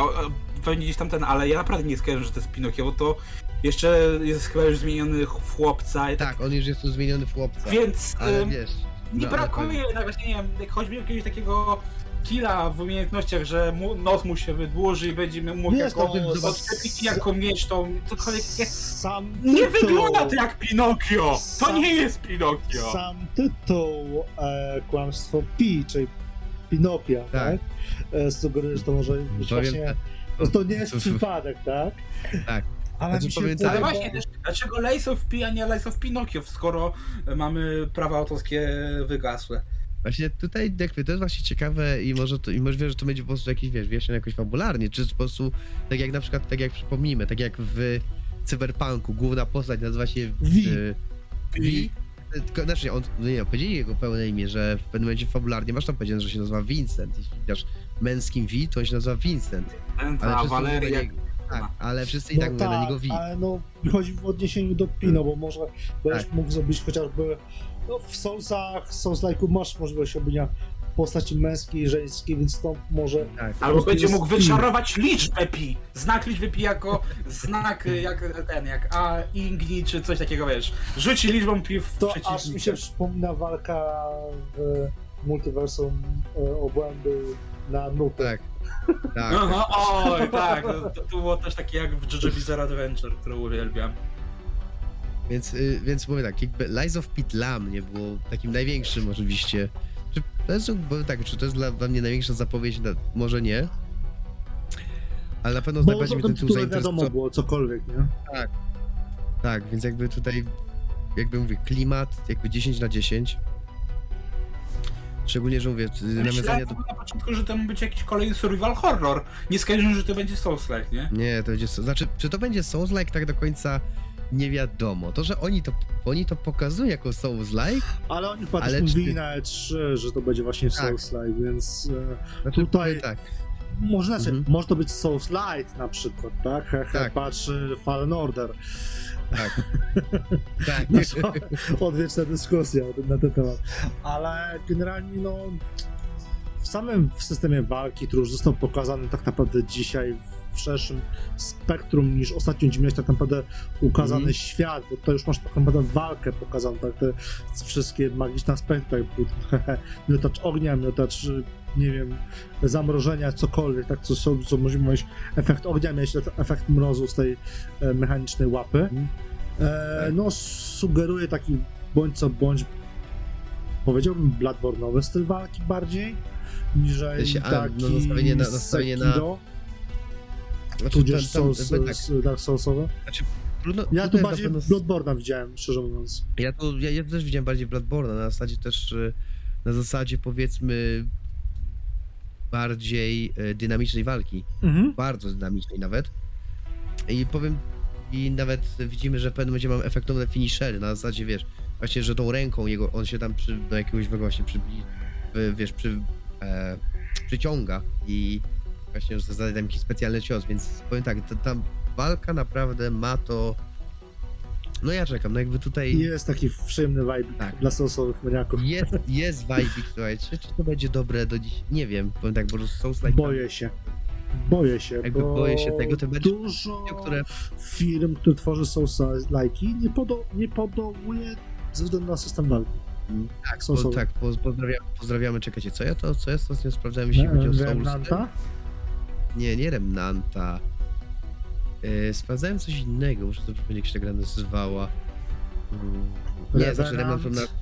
pewnie gdzieś tam ten, ale ja naprawdę nie skojarzę, że to jest Pinokio, bo to Jeszcze jest chyba już zmieniony w chłopca. I tak, tak, on już jest tu zmieniony w chłopca. Więc ale ym, wiesz, mi no, brakuje ale... tak właśnie, nie wiem, jak choćby jakiegoś takiego killa w umiejętnościach, że mu, nos mu się wydłuży i będzie mógł odczepić jako mieć tą cokolwiek. Sam nie tytuł, wygląda to jak Pinokio! Sam, to nie jest Pinokio! Sam tytuł e, kłamstwo Pi, czyli Pinopia, tak? tak? E, sugeruje, że to może być powiem, właśnie... To, to nie jest przypadek, tak? Tak. Ale, znaczy, mi się ale właśnie też, dlaczego Lies of P, a nie Lies of Pinokio, skoro mamy prawa autorskie wygasłe? Właśnie tutaj, jakby, to jest właśnie ciekawe i może to, i możliwe, że to będzie po prostu jakiś, wiesz, wyjaśnione jakoś fabularnie, czy po prostu, tak jak na przykład, tak jak przypomnijmy, tak jak w Cyberpunku, główna postać nazywa się... V. V. Znaczy, on, nie, powiedzieli jego pełne imię, że w pewnym momencie fabularnie masz tam powiedziane, że się nazywa Vincent. Jeśli dasz męskim V, to on się nazywa Vincent. Ale Valeria. Tak, ale wszyscy i tak no mówią tak, na niego V. Ale no, chodzi w odniesieniu do Pino, hmm. bo może będziesz tak mógł zrobić chociażby... No, w Soulsach, w Souls-like'u masz możliwość robienia postaci męskiej i żeńskiej, więc to może... Tak. Albo będzie mógł wyczarować liczbę pi, znak liczby pi jako znak, jak ten, jak A, Ingni, czy coś takiego, wiesz, rzuci liczbą pi w to przeciwnika. Aż mi się przypomina walka w multiversum obłędu na nutę. Tak. Tak. No, oj, tak, to, to było też takie jak w JoJo Bizarre Adventure, które uwielbiam. Więc, więc mówię tak, jakby Lies of P dla mnie było takim największym oczywiście, czy to jest, bo tak, czy to jest dla, dla mnie największa zapowiedź, na, może nie, ale na pewno najbardziej mi ten tytuł zainteresował. Wiadomo było, cokolwiek, nie? Tak, tak, więc jakby tutaj, jakby mówię, klimat, jakby dziesięć na dziesięć. Szczególnie, że mówię, nawiązania do... na początku, że to ma być jakiś kolejny survival horror, nie skojarzyłem, że to będzie Souls-like, nie? Nie, to będzie, znaczy, czy to będzie Souls-like tak do końca... Nie wiadomo. To, że oni to, oni to pokazują jako Souls-like, ale oni patrzą mówili na E trzy, że to będzie właśnie tak. Souls-like, więc znaczy, tutaj tak. Może, znaczy, mhm. może to być Souls-lite na przykład, tak? He, he, tak. Patrzy Fallen Order. Tak. tak. Nasza odwieczna dyskusja na ten temat. Ale generalnie no w samym systemie walki, który już został pokazany tak naprawdę dzisiaj w szerszym spektrum niż ostatnio, gdzie miałeś tak naprawdę ukazany mm. świat, bo to już masz tak naprawdę walkę pokazaną, tak, te wszystkie magiczne aspekty, tak, miotacz ognia, miotacz, nie wiem, zamrożenia, cokolwiek, tak, co, co, co możemy mówić, efekt ognia, miałeś efekt mrozu z tej e, mechanicznej łapy, mm. e, no sugeruje taki bądź co bądź, powiedziałbym, Bloodborne'owy styl walki bardziej, niż taki a, no, nastawienie na, nastawienie na... Znaczy, tudzież Souls, tak. Dark Soulsowe? Znaczy, trudno, ja tu bardziej pewno... Bloodborne'a widziałem, szczerze mówiąc. Ja tu ja, ja też widziałem bardziej Bloodborne'a, na zasadzie też, na zasadzie powiedzmy bardziej dynamicznej walki, mhm. bardzo dynamicznej nawet. I powiem, i nawet widzimy, że w pewnym momencie mam efektowne finishery, na zasadzie wiesz, właśnie, że tą ręką jego, on się tam przy, do jakiegoś właśnie przy, wiesz, przy, e, przyciąga i właśnie, że zadaję tam jakiś specjalny cios, więc powiem tak, to, ta walka naprawdę ma to... No ja czekam, no jakby tutaj... Jest taki przyjemny vibe tak. dla sousowych maniaków. Jest, jest vibe, słuchajcie, czy to będzie dobre do dziś? Nie wiem, powiem tak, bo souls-like... Boję się, boję się, jakby bo boję się tego, to będzie dużo które... firm, które tworzy souls-like'i nie, podo- nie podołuje ze względu na system walki. Tak, bo, tak pozdrawiamy, pozdrawiamy, czekajcie, co ja to, co jest, to nie sprawdzałem, jeśli chodzi o souls-like'a. Nie, nie Remnanta. Yy, sprawdzałem coś innego, muszę to przypomnieć, jak się ta gra nazywała. Mm. Nie, znaczy Remnant from Nowhere.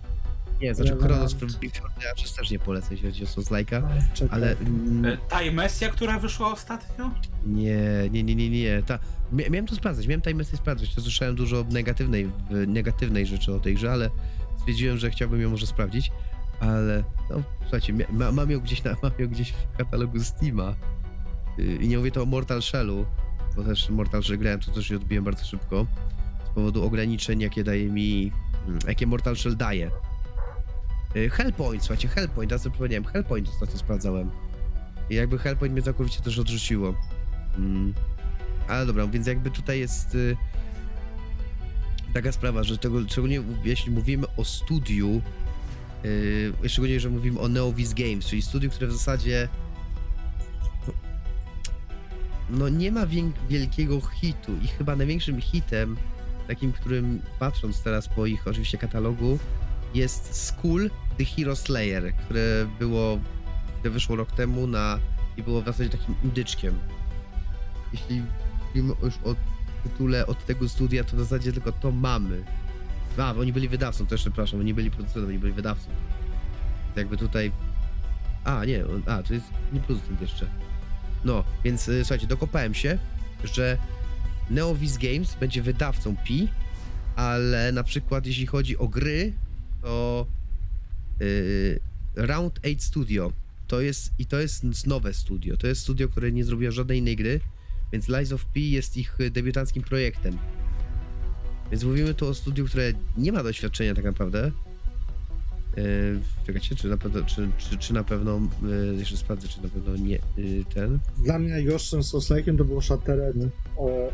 Nie, znaczy Chronos from Before the Ashes też nie polecę, jeśli chodzi o Souls-like'a, ale... Mm, Tajmesja, która wyszła ostatnio? Nie, nie, nie, nie, nie. Ta, miałem to sprawdzać, miałem Tajmesję sprawdzać, to słyszałem dużo negatywnej, negatywnej rzeczy o tej grze, ale stwierdziłem, że chciałbym ją może sprawdzić, ale... No, słuchajcie, ma, mam, ją gdzieś na, mam ją gdzieś w katalogu Steama. I nie mówię to o Mortal Shellu, bo też Mortal Shell grałem, to też się odbiłem bardzo szybko z powodu ograniczeń, jakie daje mi, jakie Mortal Shell daje. Hellpoint, słuchajcie, Hellpoint, ja sobie przypomniałem, Hellpoint ostatnio sprawdzałem. I jakby Hellpoint mnie całkowicie też odrzuciło. Mm. Ale dobra, więc jakby tutaj jest y, taka sprawa, że tego, szczególnie jeśli mówimy o studiu, y, szczególnie, że mówimy o Neovis Games, czyli studiu, które w zasadzie no nie ma wielkiego hitu i chyba największym hitem, takim, którym patrząc teraz po ich oczywiście katalogu, jest Skull The Hero Slayer, które było, które wyszło rok temu na i było w zasadzie takim indyczkiem. Jeśli mówimy już o tytule od tego studia, to w zasadzie tylko to mamy. A, bo oni byli wydawcą, też przepraszam, oni byli producentem, oni byli wydawcą. Jakby tutaj... A, nie, a, to jest nie producent jeszcze. No, więc słuchajcie, dokopałem się, że Neowiz Games będzie wydawcą Pi, ale na przykład jeśli chodzi o gry, to yy, Round osiem Studio to jest, i to jest nowe studio, to jest studio, które nie zrobiło żadnej innej gry, więc Lies of Pi jest ich debiutanckim projektem. Więc mówimy tu o studiu, które nie ma doświadczenia tak naprawdę. Yy, czekajcie, czy na pewno, czy, czy, czy na pewno yy, jeszcze sprawdzę, czy na pewno nie yy, ten. Dla mnie najgorszym Souls-like'em to było Shattered Tale of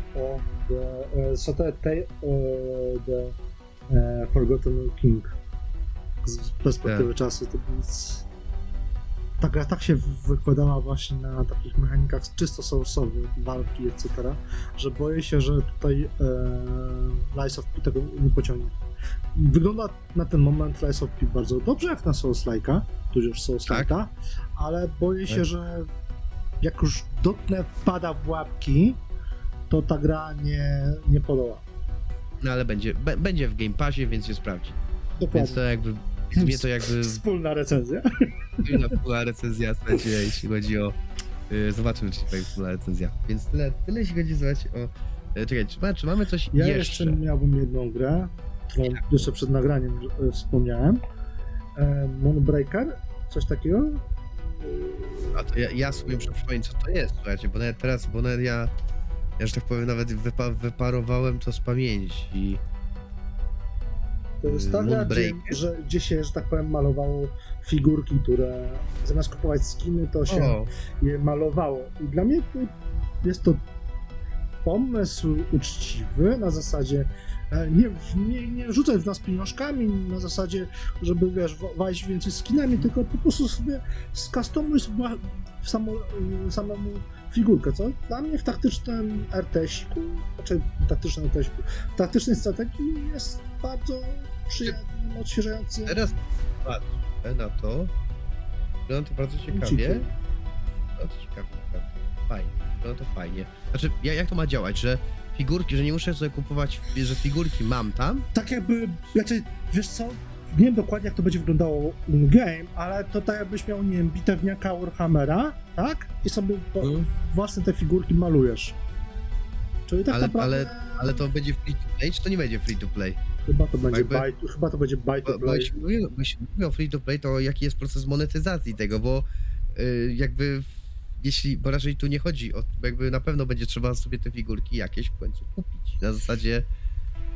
the Forgotten King. Z perspektywy tak. czasu to było... Ta gra tak się wykładała właśnie na takich mechanikach czysto soulsowych, walki et cetera, że boję się, że tutaj e, Lies of P tego nie pociągnie. Wygląda na ten moment Lies of P bardzo dobrze jak na Souls-like'a, tudzież Souls-like'a, tak. ale boję się, tak. że jak już dotnę pada w łapki, to ta gra nie, nie podoła. No ale będzie, b- będzie w Game Passie, więc się sprawdzi. Dokładnie. Więc to jakby... Mnie to jakby... Wspólna recenzja. Wspólna recenzja, słuchajcie, jeśli chodzi o... Yy, zobaczymy, czy się pojawi wspólna recenzja. Więc tyle, tyle jeśli chodzi o... Yy, czekaj, czy, ma, czy mamy coś ja jeszcze? Ja jeszcze miałbym jedną grę, którą ja. jeszcze przed nagraniem yy, wspomniałem. Yy, Moonbreaker? Coś takiego? Yy... A to ja, ja sobie muszę przypomnieć, co to jest, słuchajcie, bo nawet teraz, bo nawet ja... Ja, że tak powiem, nawet wypa- wyparowałem to z pamięci. To jest ta gra, gdzie, że, gdzie się, że tak powiem, malowało figurki, które zamiast kupować skiny, to się o. je malowało. I dla mnie to jest to pomysł uczciwy, na zasadzie nie, nie, nie rzucać w nas pieniążkami, na zasadzie, żeby wiesz, walić więcej skinami, tylko po prostu sobie skustomuj sobie samo, samemu figurkę, co dla mnie w taktycznym er te esiku, znaczy taktycznym er te esiku, w taktycznej strategii jest bardzo przyjemnym, odświeżającym. Teraz patrzę na to, wygląda to bardzo ciekawie. Bardzo ciekawie, naprawdę. Fajnie, wygląda to fajnie. Znaczy, jak to ma działać, że figurki, że nie muszę sobie kupować, że figurki mam tam? Tak jakby, znaczy, wiesz co, nie wiem dokładnie jak to będzie wyglądało in-game, ale to tak jakbyś miał, nie wiem, bitewniaka Warhammera, tak? I sobie mm. własne te figurki malujesz. Czyli tak ale, naprawdę... Ale, ale to będzie free-to-play, czy to nie będzie free-to-play? Chyba to będzie jakby... buy, chyba to będzie buy-to-play. Bo jeśli mówimy o free-to-play, to jaki jest proces monetyzacji tego, bo yy, jakby... Jeśli, bo raczej tu nie chodzi o... Jakby na pewno będzie trzeba sobie te figurki jakieś w końcu kupić. Na zasadzie...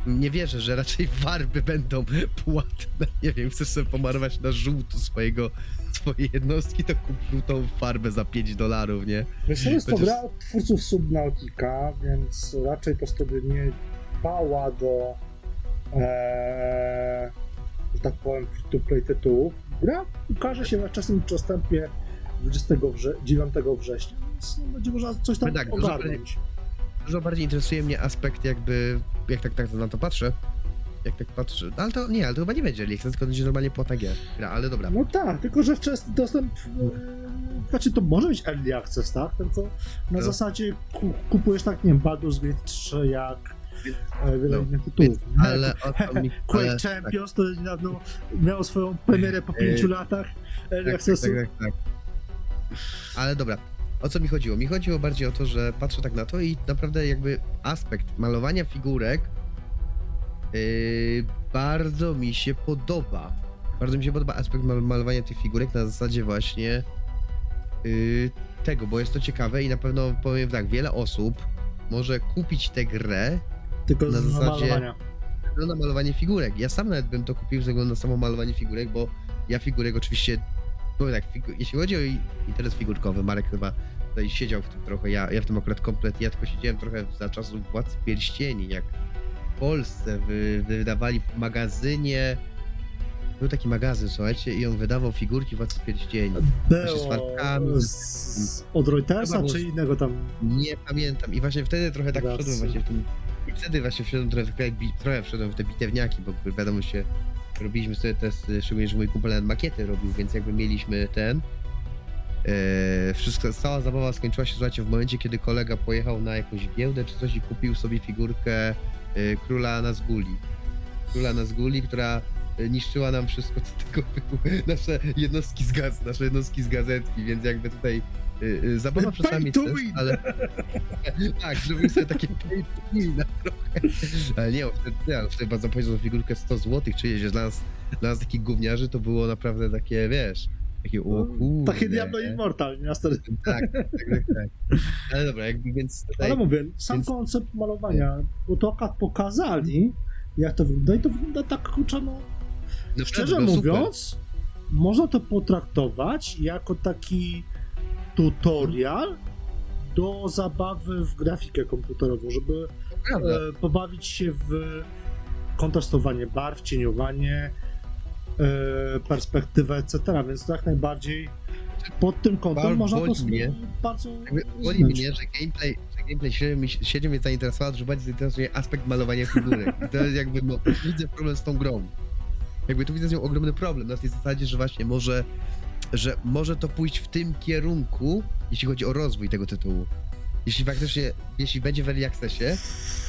Nie wierzę, że raczej farby będą płatne. Nie wiem, chcesz sobie pomarować na żółto swojego, swojej jednostki, to kup żółtą farbę za pięć dolarów, nie? Wiesz, to jest to gra od twórców Subnautica, więc raczej to sobie nie dbała do, e, że tak powiem, free-to-play tytułów. Gra ukaże się na czasem dostępie dwudziestego dziewiątego września, więc będzie można coś tam tak, ogarnąć. Dużo bardziej interesuje mnie aspekt jakby, jak tak, tak na to patrzę, jak tak patrzę, ale to nie, ale to chyba nie będzie lichce, tylko będzie normalnie płatna gra, ale dobra. No tak, tylko że wczesny dostęp, yy, znaczy to może być early access, tak, tylko na no. zasadzie ku, kupujesz tak, nie wiem, Baldur's Gate trzy jak yy, wiele no. innych tytułów. No, ale Quake Champions to niedawno miało swoją premierę po pięciu latach early accessu. Tak, tak, tak, tak. Ale dobra. O co mi chodziło? Mi chodziło bardziej o to, że patrzę tak na to i naprawdę jakby aspekt malowania figurek yy, bardzo mi się podoba. Bardzo mi się podoba aspekt mal- malowania tych figurek na zasadzie właśnie yy, tego, bo jest to ciekawe i na pewno powiem tak, wiele osób może kupić tę grę tylko na zasadzie no, na malowanie figurek. Ja sam nawet bym to kupił ze względu na samo malowanie figurek, bo ja figurek oczywiście Powiem tak, figu- jeśli chodzi o interes figurkowy, Marek chyba tutaj siedział w tym trochę, ja, ja w tym akurat kompletnie, ja tylko siedziałem trochę za czasów Władcy Pierścieni, jak w Polsce wy- wydawali w magazynie Był taki magazyn, słuchajcie, i on wydawał figurki Władcy Pierścieni. Było... Z fartkami. Z... Od Reutersa było... czy innego tam? Nie pamiętam. I właśnie wtedy trochę tak wszedłem właśnie w tym... I wtedy właśnie wszedłem trochę w, bi... trochę wszedłem w te bitewniaki, bo wiadomo się... Robiliśmy sobie testy, szczególnie, że mój kumpel makiety robił, więc jakby mieliśmy ten... Yy, wszystko, cała zabawa skończyła się, słuchajcie, w momencie, kiedy kolega pojechał na jakąś giełdę czy coś i kupił sobie figurkę yy, Króla Nazguli. Króla Nazguli, która niszczyła nam wszystko, co tylko było. Nasze jednostki z gaz, nasze jednostki z gazetki, więc jakby tutaj yy, zabawa czasami jest, ale... tak, zrobił sobie takie pay to win na trochę. Ale nie, ale wtedy bardzo powiedział, że figurkę sto złotych, czyli że dla nas, dla nas takich gówniarzy to było naprawdę takie, wiesz... Takie, o kurde. Takie Diablo Immortal, nie? Tak, tak, tak, tak. Ale dobra, jakby więc... Tutaj, ale mówię, sam więc... koncept malowania, bo to pokazali, jak to wygląda i to wygląda tak, kurczę, no... no szczerze mówiąc, super. Można to potraktować jako taki tutorial do zabawy w grafikę komputerową, żeby e, pobawić się w kontrastowanie barw, cieniowanie, perspektywę, et cetera, więc tak najbardziej pod tym kątem Bar, można to mnie, bardzo boli mnie, że gameplay, że gameplay siedem mnie zainteresowało, że bardziej zainteresuje aspekt malowania figurek. I to jest jakby, no, widzę problem z tą grą. Jakby tu widzę z nią ogromny problem, na tej zasadzie, że właśnie może, że może to pójść w tym kierunku, jeśli chodzi o rozwój tego tytułu. Jeśli faktycznie, jeśli będzie w early accessie,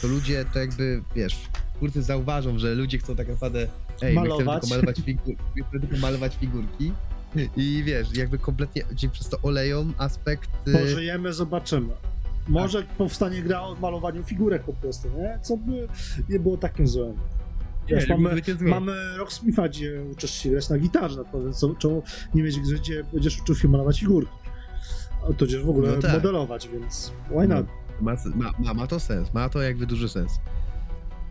to ludzie to jakby, wiesz, twórcy zauważą, że ludzie chcą tak naprawdę ej, my chcemy tylko malować, figur- my chcemy tylko malować figurki i wiesz, jakby kompletnie przez to oleją aspekt... Pożyjemy, zobaczymy. Może tak powstanie gra o malowaniu figurek po prostu, nie? Co by nie było takim złem. Wiesz, nie, mamy mamy Rocksmitha, gdzie uczysz się grać na gitarze, na przykład, co, czemu nie mieć gry, gdzie będziesz uczył się malować figurki. A to gdzieś w ogóle no tak. modelować, więc why not? Ma, ma, ma to sens, ma to jakby duży sens.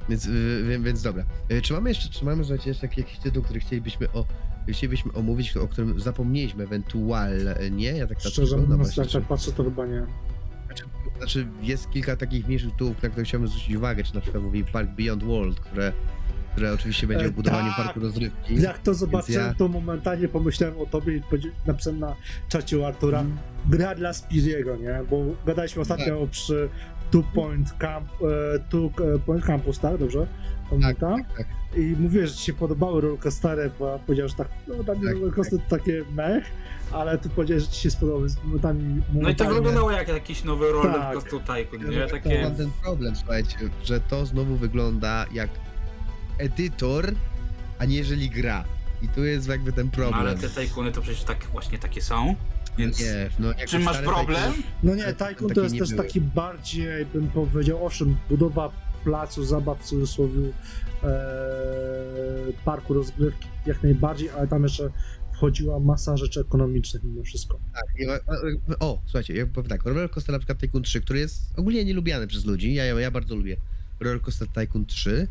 Więc, yy, więc dobra. Yy, czy mamy jeszcze, czy mamy, słuchajcie, jeszcze jakiś tytuł, który chcielibyśmy, o, chcielibyśmy omówić, o którym zapomnieliśmy ewentualnie? Ja tak szczerze mówiąc, tak jak patrzę, to chyba nie. Znaczy, znaczy jest kilka takich mniejszych tytułów, na które chciałbym zwrócić uwagę, czy na przykład mówi Park Beyond World, które, które oczywiście będzie o budowaniu e, tak. parku rozrywki. Jak to zobaczyłem, ja... to momentalnie pomyślałem o tobie i napisałem na czacie u Artura, mm. gra dla Spiriego, nie? Bo gadaliśmy ostatnio tak. o przy... Two Point Camp, Two Point Campus, tak? Dobrze? Pamiętam? Tak, tak, tak. I mówię, że ci się podobały rollercoastery, bo powiedział, że tak, no dla mnie tak, rollercoaster tak. takie mech, ale ty powiedziałeś, że ci się spodobały z momentami... No i to wyglądało jak jakiś nowy rollercoaster tak. tycoon, nie? Takie... To mam ten problem, słuchajcie, że to znowu wygląda jak edytor, a nie jeżeli gra. I tu jest jakby ten problem. No, ale te tycoony to przecież tak, właśnie takie są. Więc nie, no, czym masz problem? Tajkun, no nie, Tajkun to jest też były. taki bardziej, bym powiedział, owszem, budowa placu zabaw, w cudzysłowie, e, parku rozgrywki jak najbardziej, ale tam jeszcze wchodziła masa rzeczy ekonomicznych mimo wszystko. Tak, o, słuchajcie, ja powiem tak, rollercoaster na przykład Tycoon trzy, który jest ogólnie nielubiany przez ludzi, ja, ja bardzo lubię rollercoaster Tycoon trzy,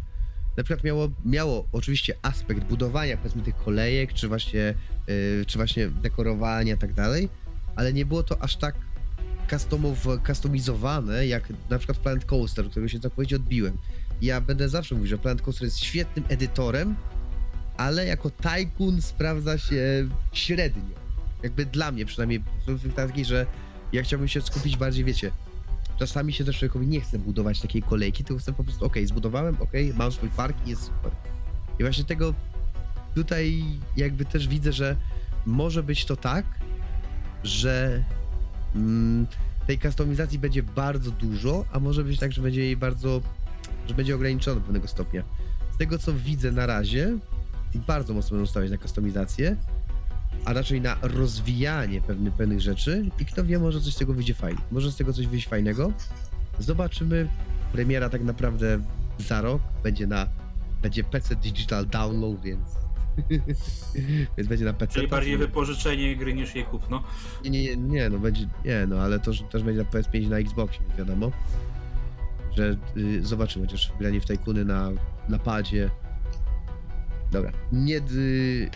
na przykład miało, miało oczywiście aspekt budowania, powiedzmy, tych kolejek, czy właśnie, yy, czy właśnie dekorowania i tak dalej, ale nie było to aż tak customizowane, jak na przykład Planet Coaster, którego się całkowicie odbiłem. Ja będę zawsze mówił, że Planet Coaster jest świetnym edytorem, ale jako tycoon sprawdza się średnio. Jakby dla mnie przynajmniej, taki, że ja chciałbym się skupić bardziej, wiecie, czasami się też człowiekowi nie chce budować takiej kolejki, tylko chcę po prostu, okej, okay, zbudowałem, okej, okay, mam swój park i jest super. I właśnie tego tutaj jakby też widzę, że może być to tak, że mm, tej customizacji będzie bardzo dużo, a może być tak, że będzie jej bardzo, że będzie ograniczona do pewnego stopnia. Z tego, co widzę na razie, bardzo mocno będą stawiać na customizację, a raczej na rozwijanie pewnych, pewnych rzeczy i kto wie, może coś z tego wyjdzie fajnie. Może z tego coś wyjść fajnego. Zobaczymy. Premiera tak naprawdę za rok. Będzie na... Będzie P C Digital Download, więc... więc będzie na P C. Czyli bardziej wypożyczenie gry niż je kupno. Nie, nie, nie, no będzie... Nie, no ale to też będzie na P S pięć, na Xboxie, wiadomo. Że yy, zobaczymy, chociaż granie w Tycoony na, na padzie. Dobra. Nie... Yy...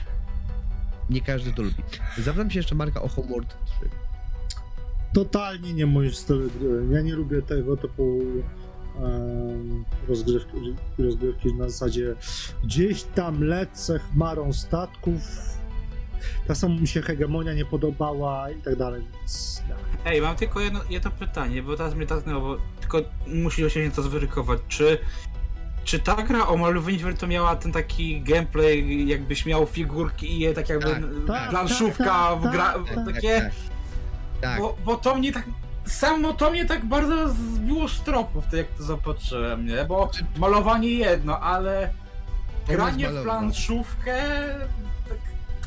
Nie każdy to lubi. Zabrałem się jeszcze Marka o Homeworld trzy. Totalnie nie mój styl gry. Ja nie lubię tego typu rozgrywki, rozgrywki na zasadzie gdzieś tam lecę chmarą statków, ta sama mi się hegemonia nie podobała i tak dalej, więc... Ej, mam tylko jedno, jedno pytanie, bo teraz mnie dotknęło, tylko musi się to zweryfikować, czy... Czy ta gra o Marvel to miała ten taki gameplay, jakbyś miał figurki i je tak jakby tak, planszówka tak, tak, gra, tak, takie... Tak, tak. Bo, bo to mnie tak... Samo to mnie tak bardzo zbiło z tropu, jak to zapatrzyłem, nie? Bo malowanie jedno, ale granie w planszówkę... Tak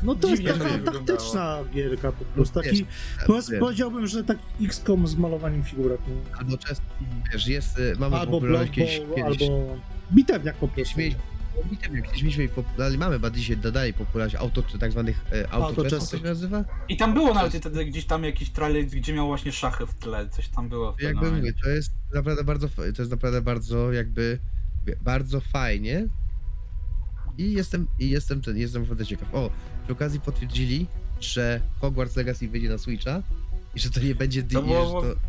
no to jest taka taktyczna gierka po prostu, taki... Wiesz, powiedziałbym, że tak iks kom z malowaniem figurek. Albo często, wiesz, jest... Mamy albo Blood Bowl, albo... Bitewniak po prostu. Bitewniak, kiedyś mieliśmy, ale mamy bardziej dodali popularność auto, tak zwanych e, autoczesów, to się nazywa? I tam było nawet wtedy gdzieś tam jakiś trailer, gdzie miał właśnie szachy w tle, coś tam było. W jakby mówię, to jest naprawdę bardzo, to jest naprawdę bardzo jakby, bardzo fajnie i jestem, i jestem ten, jestem naprawdę ciekaw. O, przy okazji potwierdzili, że Hogwarts Legacy wyjdzie na Switcha i że to nie będzie D L C, było... że to...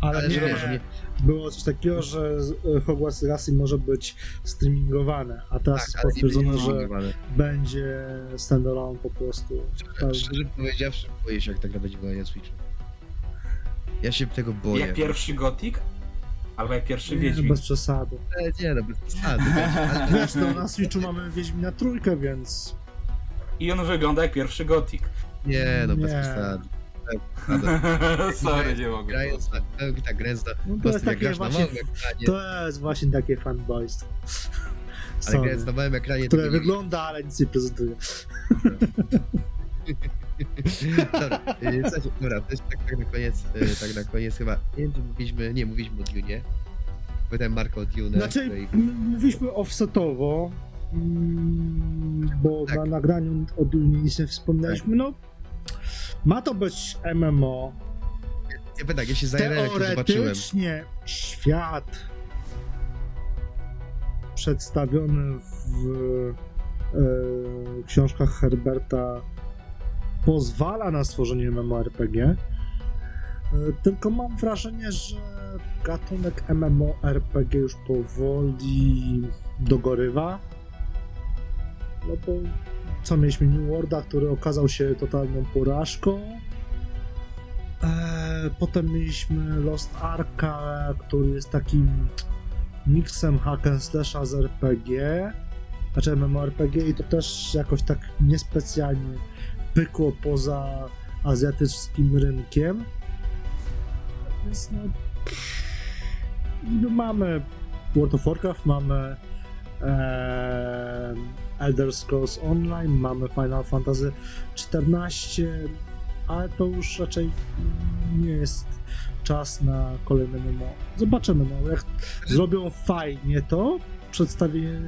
Ale, Ale nie, że może nie. Było coś takiego, że Hogwarts Legacy może być streamingowane, a teraz tak, jest potwierdzono, że będzie standalone po prostu. Szczerze, szczerze powiedziawszy, boję się, jak ta gra będzie na Switchu. Ja się tego boję. Jak pierwszy Gothic? Albo jak pierwszy nie, Wiedźmin? Bez przesady. Nie, nie no, bez przesady. Wiesz, no, na Switchu mamy Wiedźmina trójkę, więc... I on wygląda jak pierwszy Gothic. Nie, no nie. Bez przesady. Sorry, nie mogę. Ta gręzna. To jest takie właśnie. To jest właśnie takie fanboystwo. Ale gręc na małym ekranie. Które wygląda, ale nic nie prezentuje. Dobra, dobra, też tak na koniec, tak na koniec chyba. Nie wiem, czy mówiliśmy. Nie mówiliśmy o Dune'ie. Pytałem Marka o Dune'ie. Znaczy mówiliśmy offsetowo, bo na nagraniu o Dune'ie nic nie wspomnieliśmy, no. Ma to być M M O. Ja bym tak, ja się zajarałem, jak to zobaczyłem. Teoretycznie świat przedstawiony w e, książkach Herberta pozwala na stworzenie MMORPG, e, tylko mam wrażenie, że gatunek MMORPG już powoli dogorywa, no bo co mieliśmy New Worlda, który okazał się totalną porażką. Eee, potem mieliśmy Lost Arka, który jest takim miksem hack and slasha z R P G, znaczy MMORPG, i to też jakoś tak niespecjalnie pykło poza azjatyckim rynkiem. Więc no... Niby mamy World of Warcraft, mamy... Eee, Elder Scrolls Online, mamy Final Fantasy czternaście, ale to już raczej nie jest czas na kolejne M M O. Zobaczymy, no jak zrobią fajnie to, przedstawienie,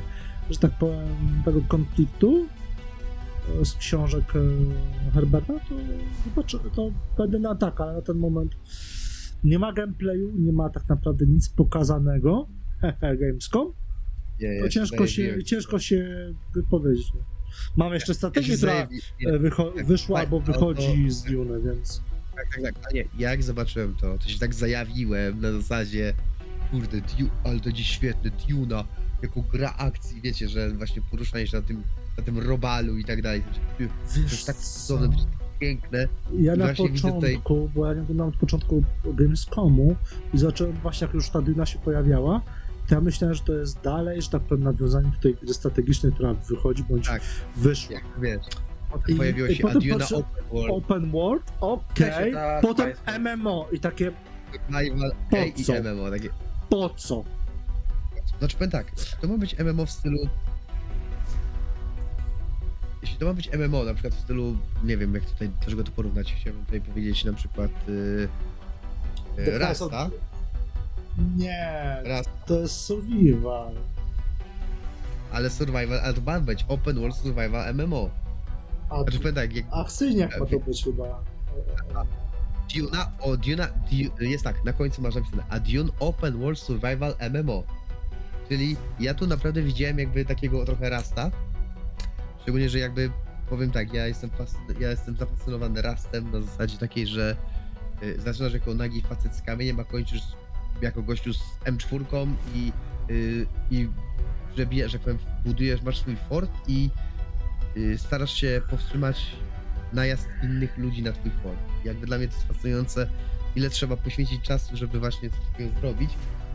że tak powiem, tego konfliktu z książek Herberta, to zobaczymy, to będę na tak, ale na ten moment nie ma gameplayu, nie ma tak naprawdę nic pokazanego, hehe, Gamescom. To ciężko się, ciężko się wypowiedzieć. Mam jeszcze strategię, która wycho- wyszła albo wychodzi z Dune, więc... Tak, tak, tak. Nie, jak zobaczyłem to, to się tak zajawiłem na zasadzie kurde, Dune, ale to będzie świetne, Duna, jako gra akcji, wiecie, że właśnie poruszanie się na tym, na tym robalu i tak dalej. To jest tak cudowne, piękne. Ja na początku, tej... bo ja nie oglądam od początku Gamescomu i zacząłem właśnie, jak już ta Duna się pojawiała, ja myślałem, że to jest dalej, że tak powiem, nawiązanie do tej gry strategicznej, która wychodzi, bądź tak, wyszła. Tak, wiesz. Potem I, pojawiło się potem Aduna Open World. Open World, okej. Okay. Potem M M O i takie... Po co? I M M O, takie... Po co? Znaczy powiem tak, to ma być M M O w stylu... Jeśli to ma być M M O, na przykład w stylu... Nie wiem, jak tutaj, do czego to porównać. Chciałbym tutaj powiedzieć na przykład... Yy, yy, Rasta. Nie, raz. To jest survival. Ale survival, ale to ma być open world survival M M O. A, znaczy, ty, tak, jak, a w syniach ma to być chyba. Duna, o Duna, jest tak, na końcu masz napisane, a Dune open world survival M M O. Czyli ja tu naprawdę widziałem jakby takiego trochę Rasta. Szczególnie, że jakby, powiem tak, ja jestem, fascy- ja jestem zafascynowany Rastem na zasadzie takiej, że y, zaczynasz jako nagi facet z kamieniem, a kończysz jako gościu z em cztery i, yy, i że, że jak powiem, budujesz, masz swój fort i yy, starasz się powstrzymać najazd innych ludzi na twój fort. Jakby dla mnie to jest fascynujące, ile trzeba poświęcić czasu, żeby właśnie coś takiego zrobić.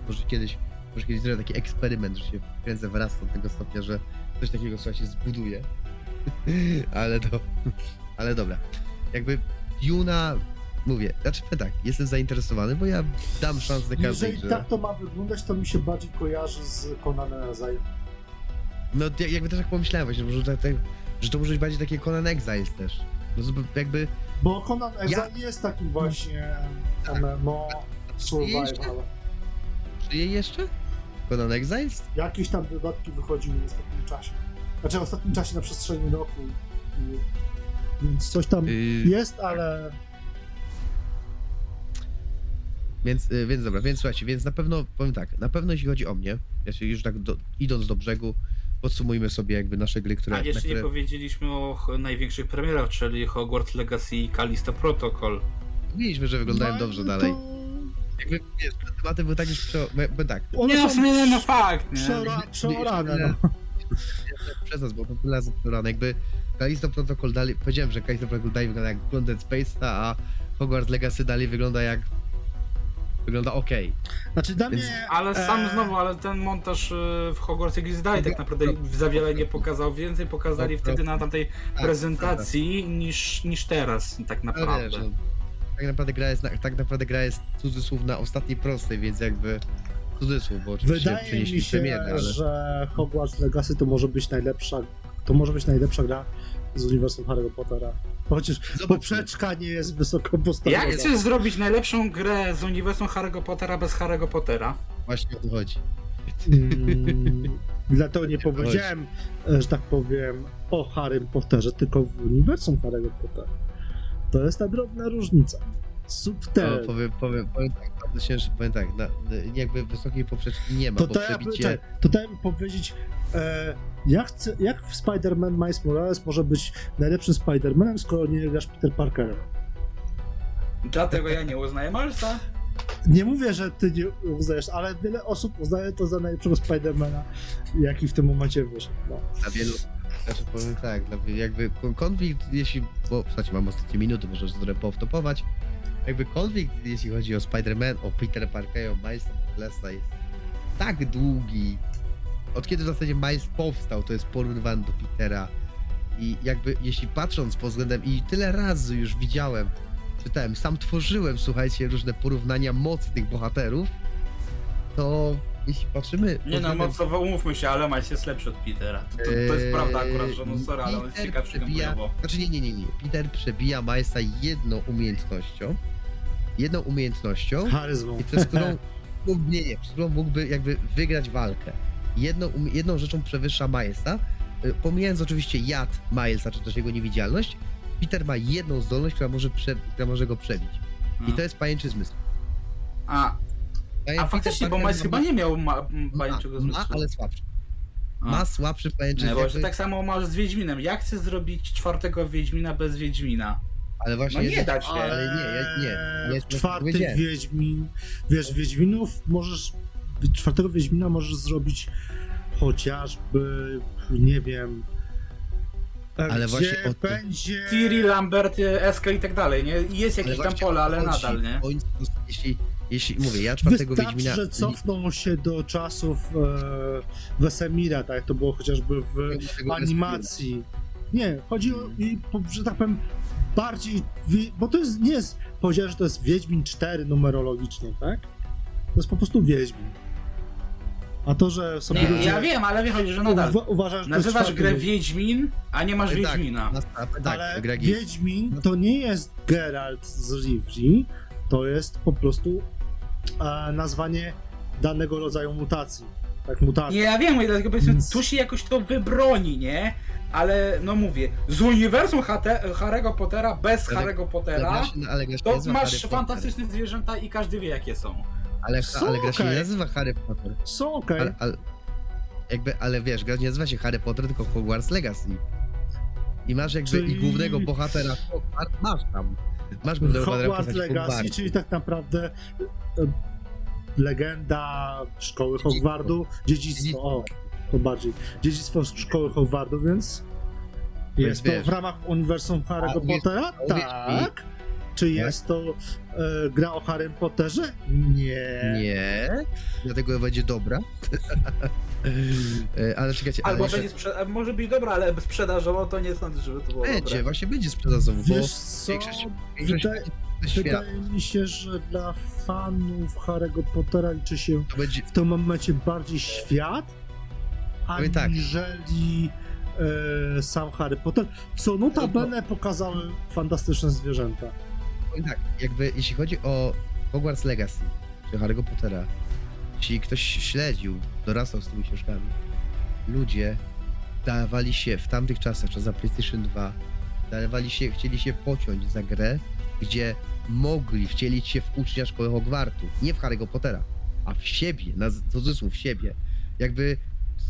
Może kiedyś, może kiedyś zrobię taki eksperyment, że się wkręcę w raz do tego stopnia, że coś takiego, słuchaj, się zbuduje. ale to... Ale dobra. Jakby Duna... Mówię, znaczy tak, jestem zainteresowany, bo ja dam szansę każdej. Jeżeli że... tak to ma wyglądać, to mi się bardziej kojarzy z Conan Exiles. No jakby też tak pomyślałem właśnie, że, że, że to może być bardziej takie Conan Exiles też. No, jakby... Bo Conan Exiles ja... jest takim właśnie tak. em em o survival. Czy jej jeszcze? Conan Exiles? Jakieś tam dodatki wychodziły w ostatnim czasie. Znaczy w ostatnim czasie na przestrzeni roku. Więc coś tam yy... jest, ale... Więc, więc dobra, więc słuchajcie, więc na pewno, powiem tak, na pewno jeśli chodzi o mnie, jeśli już tak do, idąc do brzegu, podsumujmy sobie jakby nasze gry, które... A jeszcze które... nie powiedzieliśmy o największych premierach, czyli Hogwarts Legacy i Callisto Protocol. Mieliśmy, że wyglądają no, dobrze to... dalej. Jakby, wiesz, te tematy były tak już prze... By tak. One nie, są nie, no fakt, nie? Przeorane, no. Przez nas, bo to tyle razy przeorane. Jakby Callisto Protocol dalej, powiedziałem, że Callisto Protocol dalej wygląda jak Beyond Space'a, a Hogwarts Legacy dalej wygląda jak... Wygląda okej. Okay. Znaczy dla Więc... mnie... Ale sam znowu, ale ten montaż w Hogwarts Legacy dalej tak naprawdę za wiele nie pokazał. Więcej pokazali wtedy na tamtej prezentacji niż, niż teraz tak naprawdę. No, tak naprawdę gra jest, tak naprawdę gra jest cudzysłów na ostatniej prostej, więc jakby cudzysłów, bo oczywiście wydaje mi się, premierę, ale... że Hogwarts Legacy to może być najlepsza, to może być najlepsza gra z uniwersum Harry'ego Pottera. Chociaż Zobaczmy. poprzeczka nie jest wysoko postawiona. Jak chcesz zrobić najlepszą grę z uniwersum Harry'ego Pottera bez Harry'ego Pottera? Właśnie o to chodzi. Mm, dlatego nie powiedziałem, chodzi. że tak powiem, o Harrym Potterze, tylko w uniwersum Harry'ego Pottera. To jest ta drobna różnica. Subtelna. No, powiem, powiem, powiem tak, powiem tak na, jakby wysokiej poprzeczki nie ma, to bo ta, przebicie... Czekaj, to dałem powiedzieć... E, Jak, chcę, jak w Spider-Man Miles Morales może być najlepszym Spider-Manem, skoro nie grasz Peter Parkerem? Dlatego ja nie uznaję Milesa. Nie mówię, że ty nie uznajesz, ale wiele osób uznaje to za najlepszego Spider-Mana, jaki w tym momencie wyszedł. No. Dla wielu, znaczy powiem tak, jakby konflikt, jeśli, bo w zasadzie mam ostatnie minuty, może trochę powtopować, jakby konflikt, jeśli chodzi o Spider-Man, o Peter Parkera, o Milesa Moralesa jest tak długi, od kiedy w zasadzie Miles powstał, to jest porównywany do Petera i jakby jeśli patrząc pod względem i tyle razy już widziałem, czytałem, sam tworzyłem, słuchajcie, różne porównania mocy tych bohaterów, to jeśli patrzymy... Nie no, mocno umówmy się, ale Miles jest lepszy od Petera. To, to, to jest prawda akurat, że no sorry, ale on jest ciekawszy gameplayowo. Znaczy nie, nie, nie, nie. Peter przebija Milesa jedną umiejętnością, jedną umiejętnością, charyzmą. I przez którą, nie, nie, przez którą mógłby jakby wygrać walkę. Jedną, jedną rzeczą przewyższa Milesa, pomijając oczywiście jad Milesa, czy też jego niewidzialność, Peter ma jedną zdolność, która może, prze, która może go przebić. I to jest pajęczy zmysł. A, a, a faktycznie, bo Miles chyba nie miał ma, pajęczego zmysłu. Ma, ale słabszy. A. Ma słabszy pajęczy zmysł. Jakby... Tak samo masz z Wiedźminem. Jak chcę zrobić czwartego Wiedźmina bez Wiedźmina? Ale właśnie no nie da się. Ale nie, nie. nie Czwarty Wiedźmin. Wiesz, Wiedźminów możesz... Czwartego Wiedźmina możesz zrobić chociażby, nie wiem, ale właśnie od... będzie... Ciri, Lambert, Eska i tak dalej, nie? Jest jakieś tam pole, ale chodzi, nadal, nie? Jeśli, jeśli mówię, ja czwartego Wystarczy, Wiedźmina... Wystarczy, że cofną się do czasów e, Wesemira, tak jak to było chociażby w animacji. Nie, chodzi o, że tak powiem, bardziej... Bo to jest, nie jest powiedziane, że to jest Wiedźmin cztery numerologicznie, tak? To jest po prostu Wiedźmin. A to, że sobie... Nie, ludzie... Ja wiem, ale wie chodzi, że nadal. Uwa- uważasz, nazywasz grę Wiedźmin, Wiedźmin, a nie masz Wiedźmina. Tak, ale Wiedźmin to nie jest Geralt z Rivii, to jest po prostu e, nazwanie danego rodzaju mutacji. Tak, mutacji. Nie, ja wiem, i dlatego powiedzmy, tu się jakoś to wybroni, nie? Ale no mówię, z uniwersum Hate- Harry'ego Pottera, bez ale, Harry'ego Pottera, ale grasz, ale grasz to masz Harry fantastyczne Potter. Zwierzęta i każdy wie, jakie są. Ale, so ale gra okay. się nie nazywa Harry Potter. Są so okej. Okay. Ale, ale, jakby, ale wiesz, gra nie nazywa się Harry Potter, tylko Hogwarts Legacy. I masz jakby czyli... i głównego bohatera Hogwarts, masz tam. Masz głównego bohatera Hogwarts Legacy, czyli tak naprawdę legenda szkoły Hogwartu, dziedzictwo, o, to bardziej, dziedzictwo szkoły Hogwartu, więc jest to w ramach uniwersum Harry'ego Pottera? Tak. Czy jest to e, gra o Harrym Potterze? Nie. Nie. Dlatego będzie dobra. Ale czekajcie. Ale Albo będzie sprze- może być dobra, ale sprzedażowo to nie sądzę, żeby to było będzie, dobre. Właśnie będzie sprzedażowo. Wiesz co? Większość, większość Wydaje, wydaje mi się, że dla fanów Harry'ego Pottera liczy się to będzie... w tym momencie bardziej świat, aniżeli... Tak. Sam Harry Potter, co notabene pokazały fantastyczne zwierzęta. No i tak, jakby jeśli chodzi o Hogwarts Legacy, czy Harry'ego Pottera, jeśli ktoś śledził, dorastał z tymi książkami, ludzie dawali się w tamtych czasach, czy za PlayStation dwa, dawali się, chcieli się pociąć za grę, gdzie mogli wcielić się w ucznia szkoły Hogwartu, nie w Harry'ego Pottera, a w siebie, na cudzysłów siebie. Jakby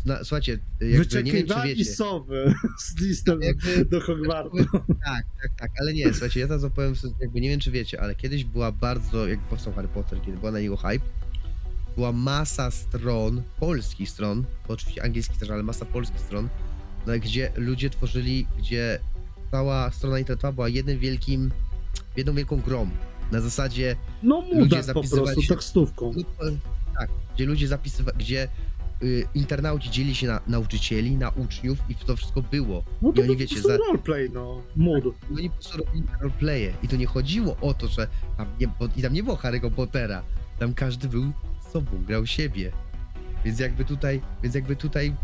Na, słuchajcie, jakby Wyczekiwali nie wiem, czy wiecie. Sowy z listem jakby, do Hogwartu. Tak, tak, tak, ale nie, słuchajcie, ja teraz opowiem, jakby nie wiem, czy wiecie, ale kiedyś była bardzo, jak powstał Harry Potter, kiedy była na niego hype, była masa stron, polskich stron, bo oczywiście angielskich też, ale masa polskich stron, no, gdzie ludzie tworzyli, gdzie cała strona internetowa była jednym wielkim, jedną wielką grą. Na zasadzie no ludzie zapisywali po prostu, się, tekstówką. Tak, gdzie ludzie zapisywali, gdzie internauci dzieli się na nauczycieli, na uczniów i to wszystko było. No to, I oni, to wiecie, za... roleplay, no. Mod. No oni po prostu robili roleplaye. I to nie chodziło o to, że tam nie, i tam nie było Harry'ego Pottera. Tam każdy był sobą, grał siebie. Więc jakby tutaj, więc jakby tutaj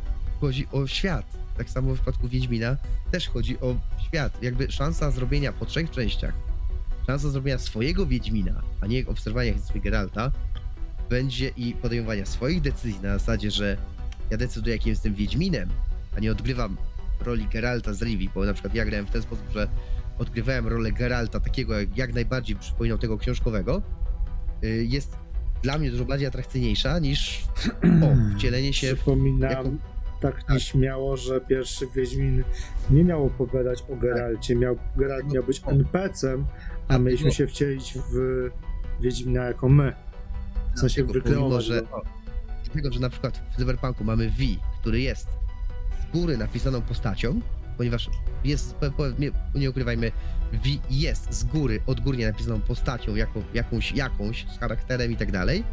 chodzi o świat. Tak samo w przypadku Wiedźmina też chodzi o świat. Jakby szansa zrobienia po trzech częściach, szansa zrobienia swojego Wiedźmina, a nie obserwowania historii Geralta, będzie i podejmowania swoich decyzji na zasadzie, że ja decyduję, jakim jestem Wiedźminem, a nie odgrywam roli Geralta z Rivii, bo na przykład ja grałem w ten sposób, że odgrywałem rolę Geralta takiego, jak najbardziej przypominał tego książkowego, jest dla mnie dużo bardziej atrakcyjniejsza niż o, wcielenie się... Przypominam jako... tak nieśmiało, że pierwszy Wiedźmin nie miał opowiadać o Geralcie, miał, Geralt miał być en pe ce em, a mieliśmy się wcielić w Wiedźmina jako my. W sensie pomimo, że, tego, że na przykład w Cyberpunku mamy V, który jest z góry napisaną postacią, ponieważ jest, nie ukrywajmy, V jest z góry, odgórnie napisaną postacią, jako, jakąś, jakąś, z charakterem i tak dalej,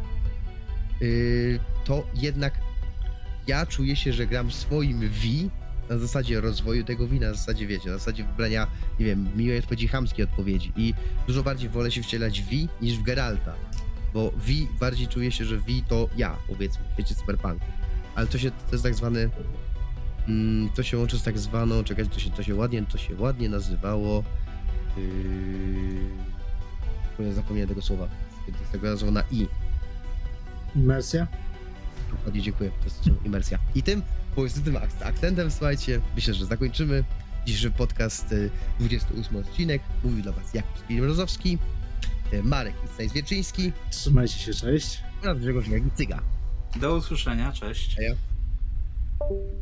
to jednak ja czuję się, że gram swoim V na zasadzie rozwoju tego V, na zasadzie, wiecie, na zasadzie wybrania, nie wiem, miłej odpowiedzi, chamskiej odpowiedzi i dużo bardziej wolę się wcielać V niż w Geralta. Bo V bardziej czuje się, że V to ja, powiedzmy, w świecie cyberpunku. Ale to się, to jest tak zwany, mm, to się łączy z tak zwaną, czekać, to się, to się ładnie, to się ładnie nazywało, yy, zapomniałem tego słowa, z tego nazywa na i. Imersja? Dokładnie, dziękuję, to jest imersja. I tym, bo jest tym akcentem, słuchajcie, myślę, że zakończymy dzisiejszy podcast, dwudziesty ósmy odcinek, mówił dla was Jakub Spilimrozowski, Marek Istaj Zwierczyński. Trzymajcie się, cześć. Oraz Grzegorz Jagicyga. Do usłyszenia, cześć. Hejo.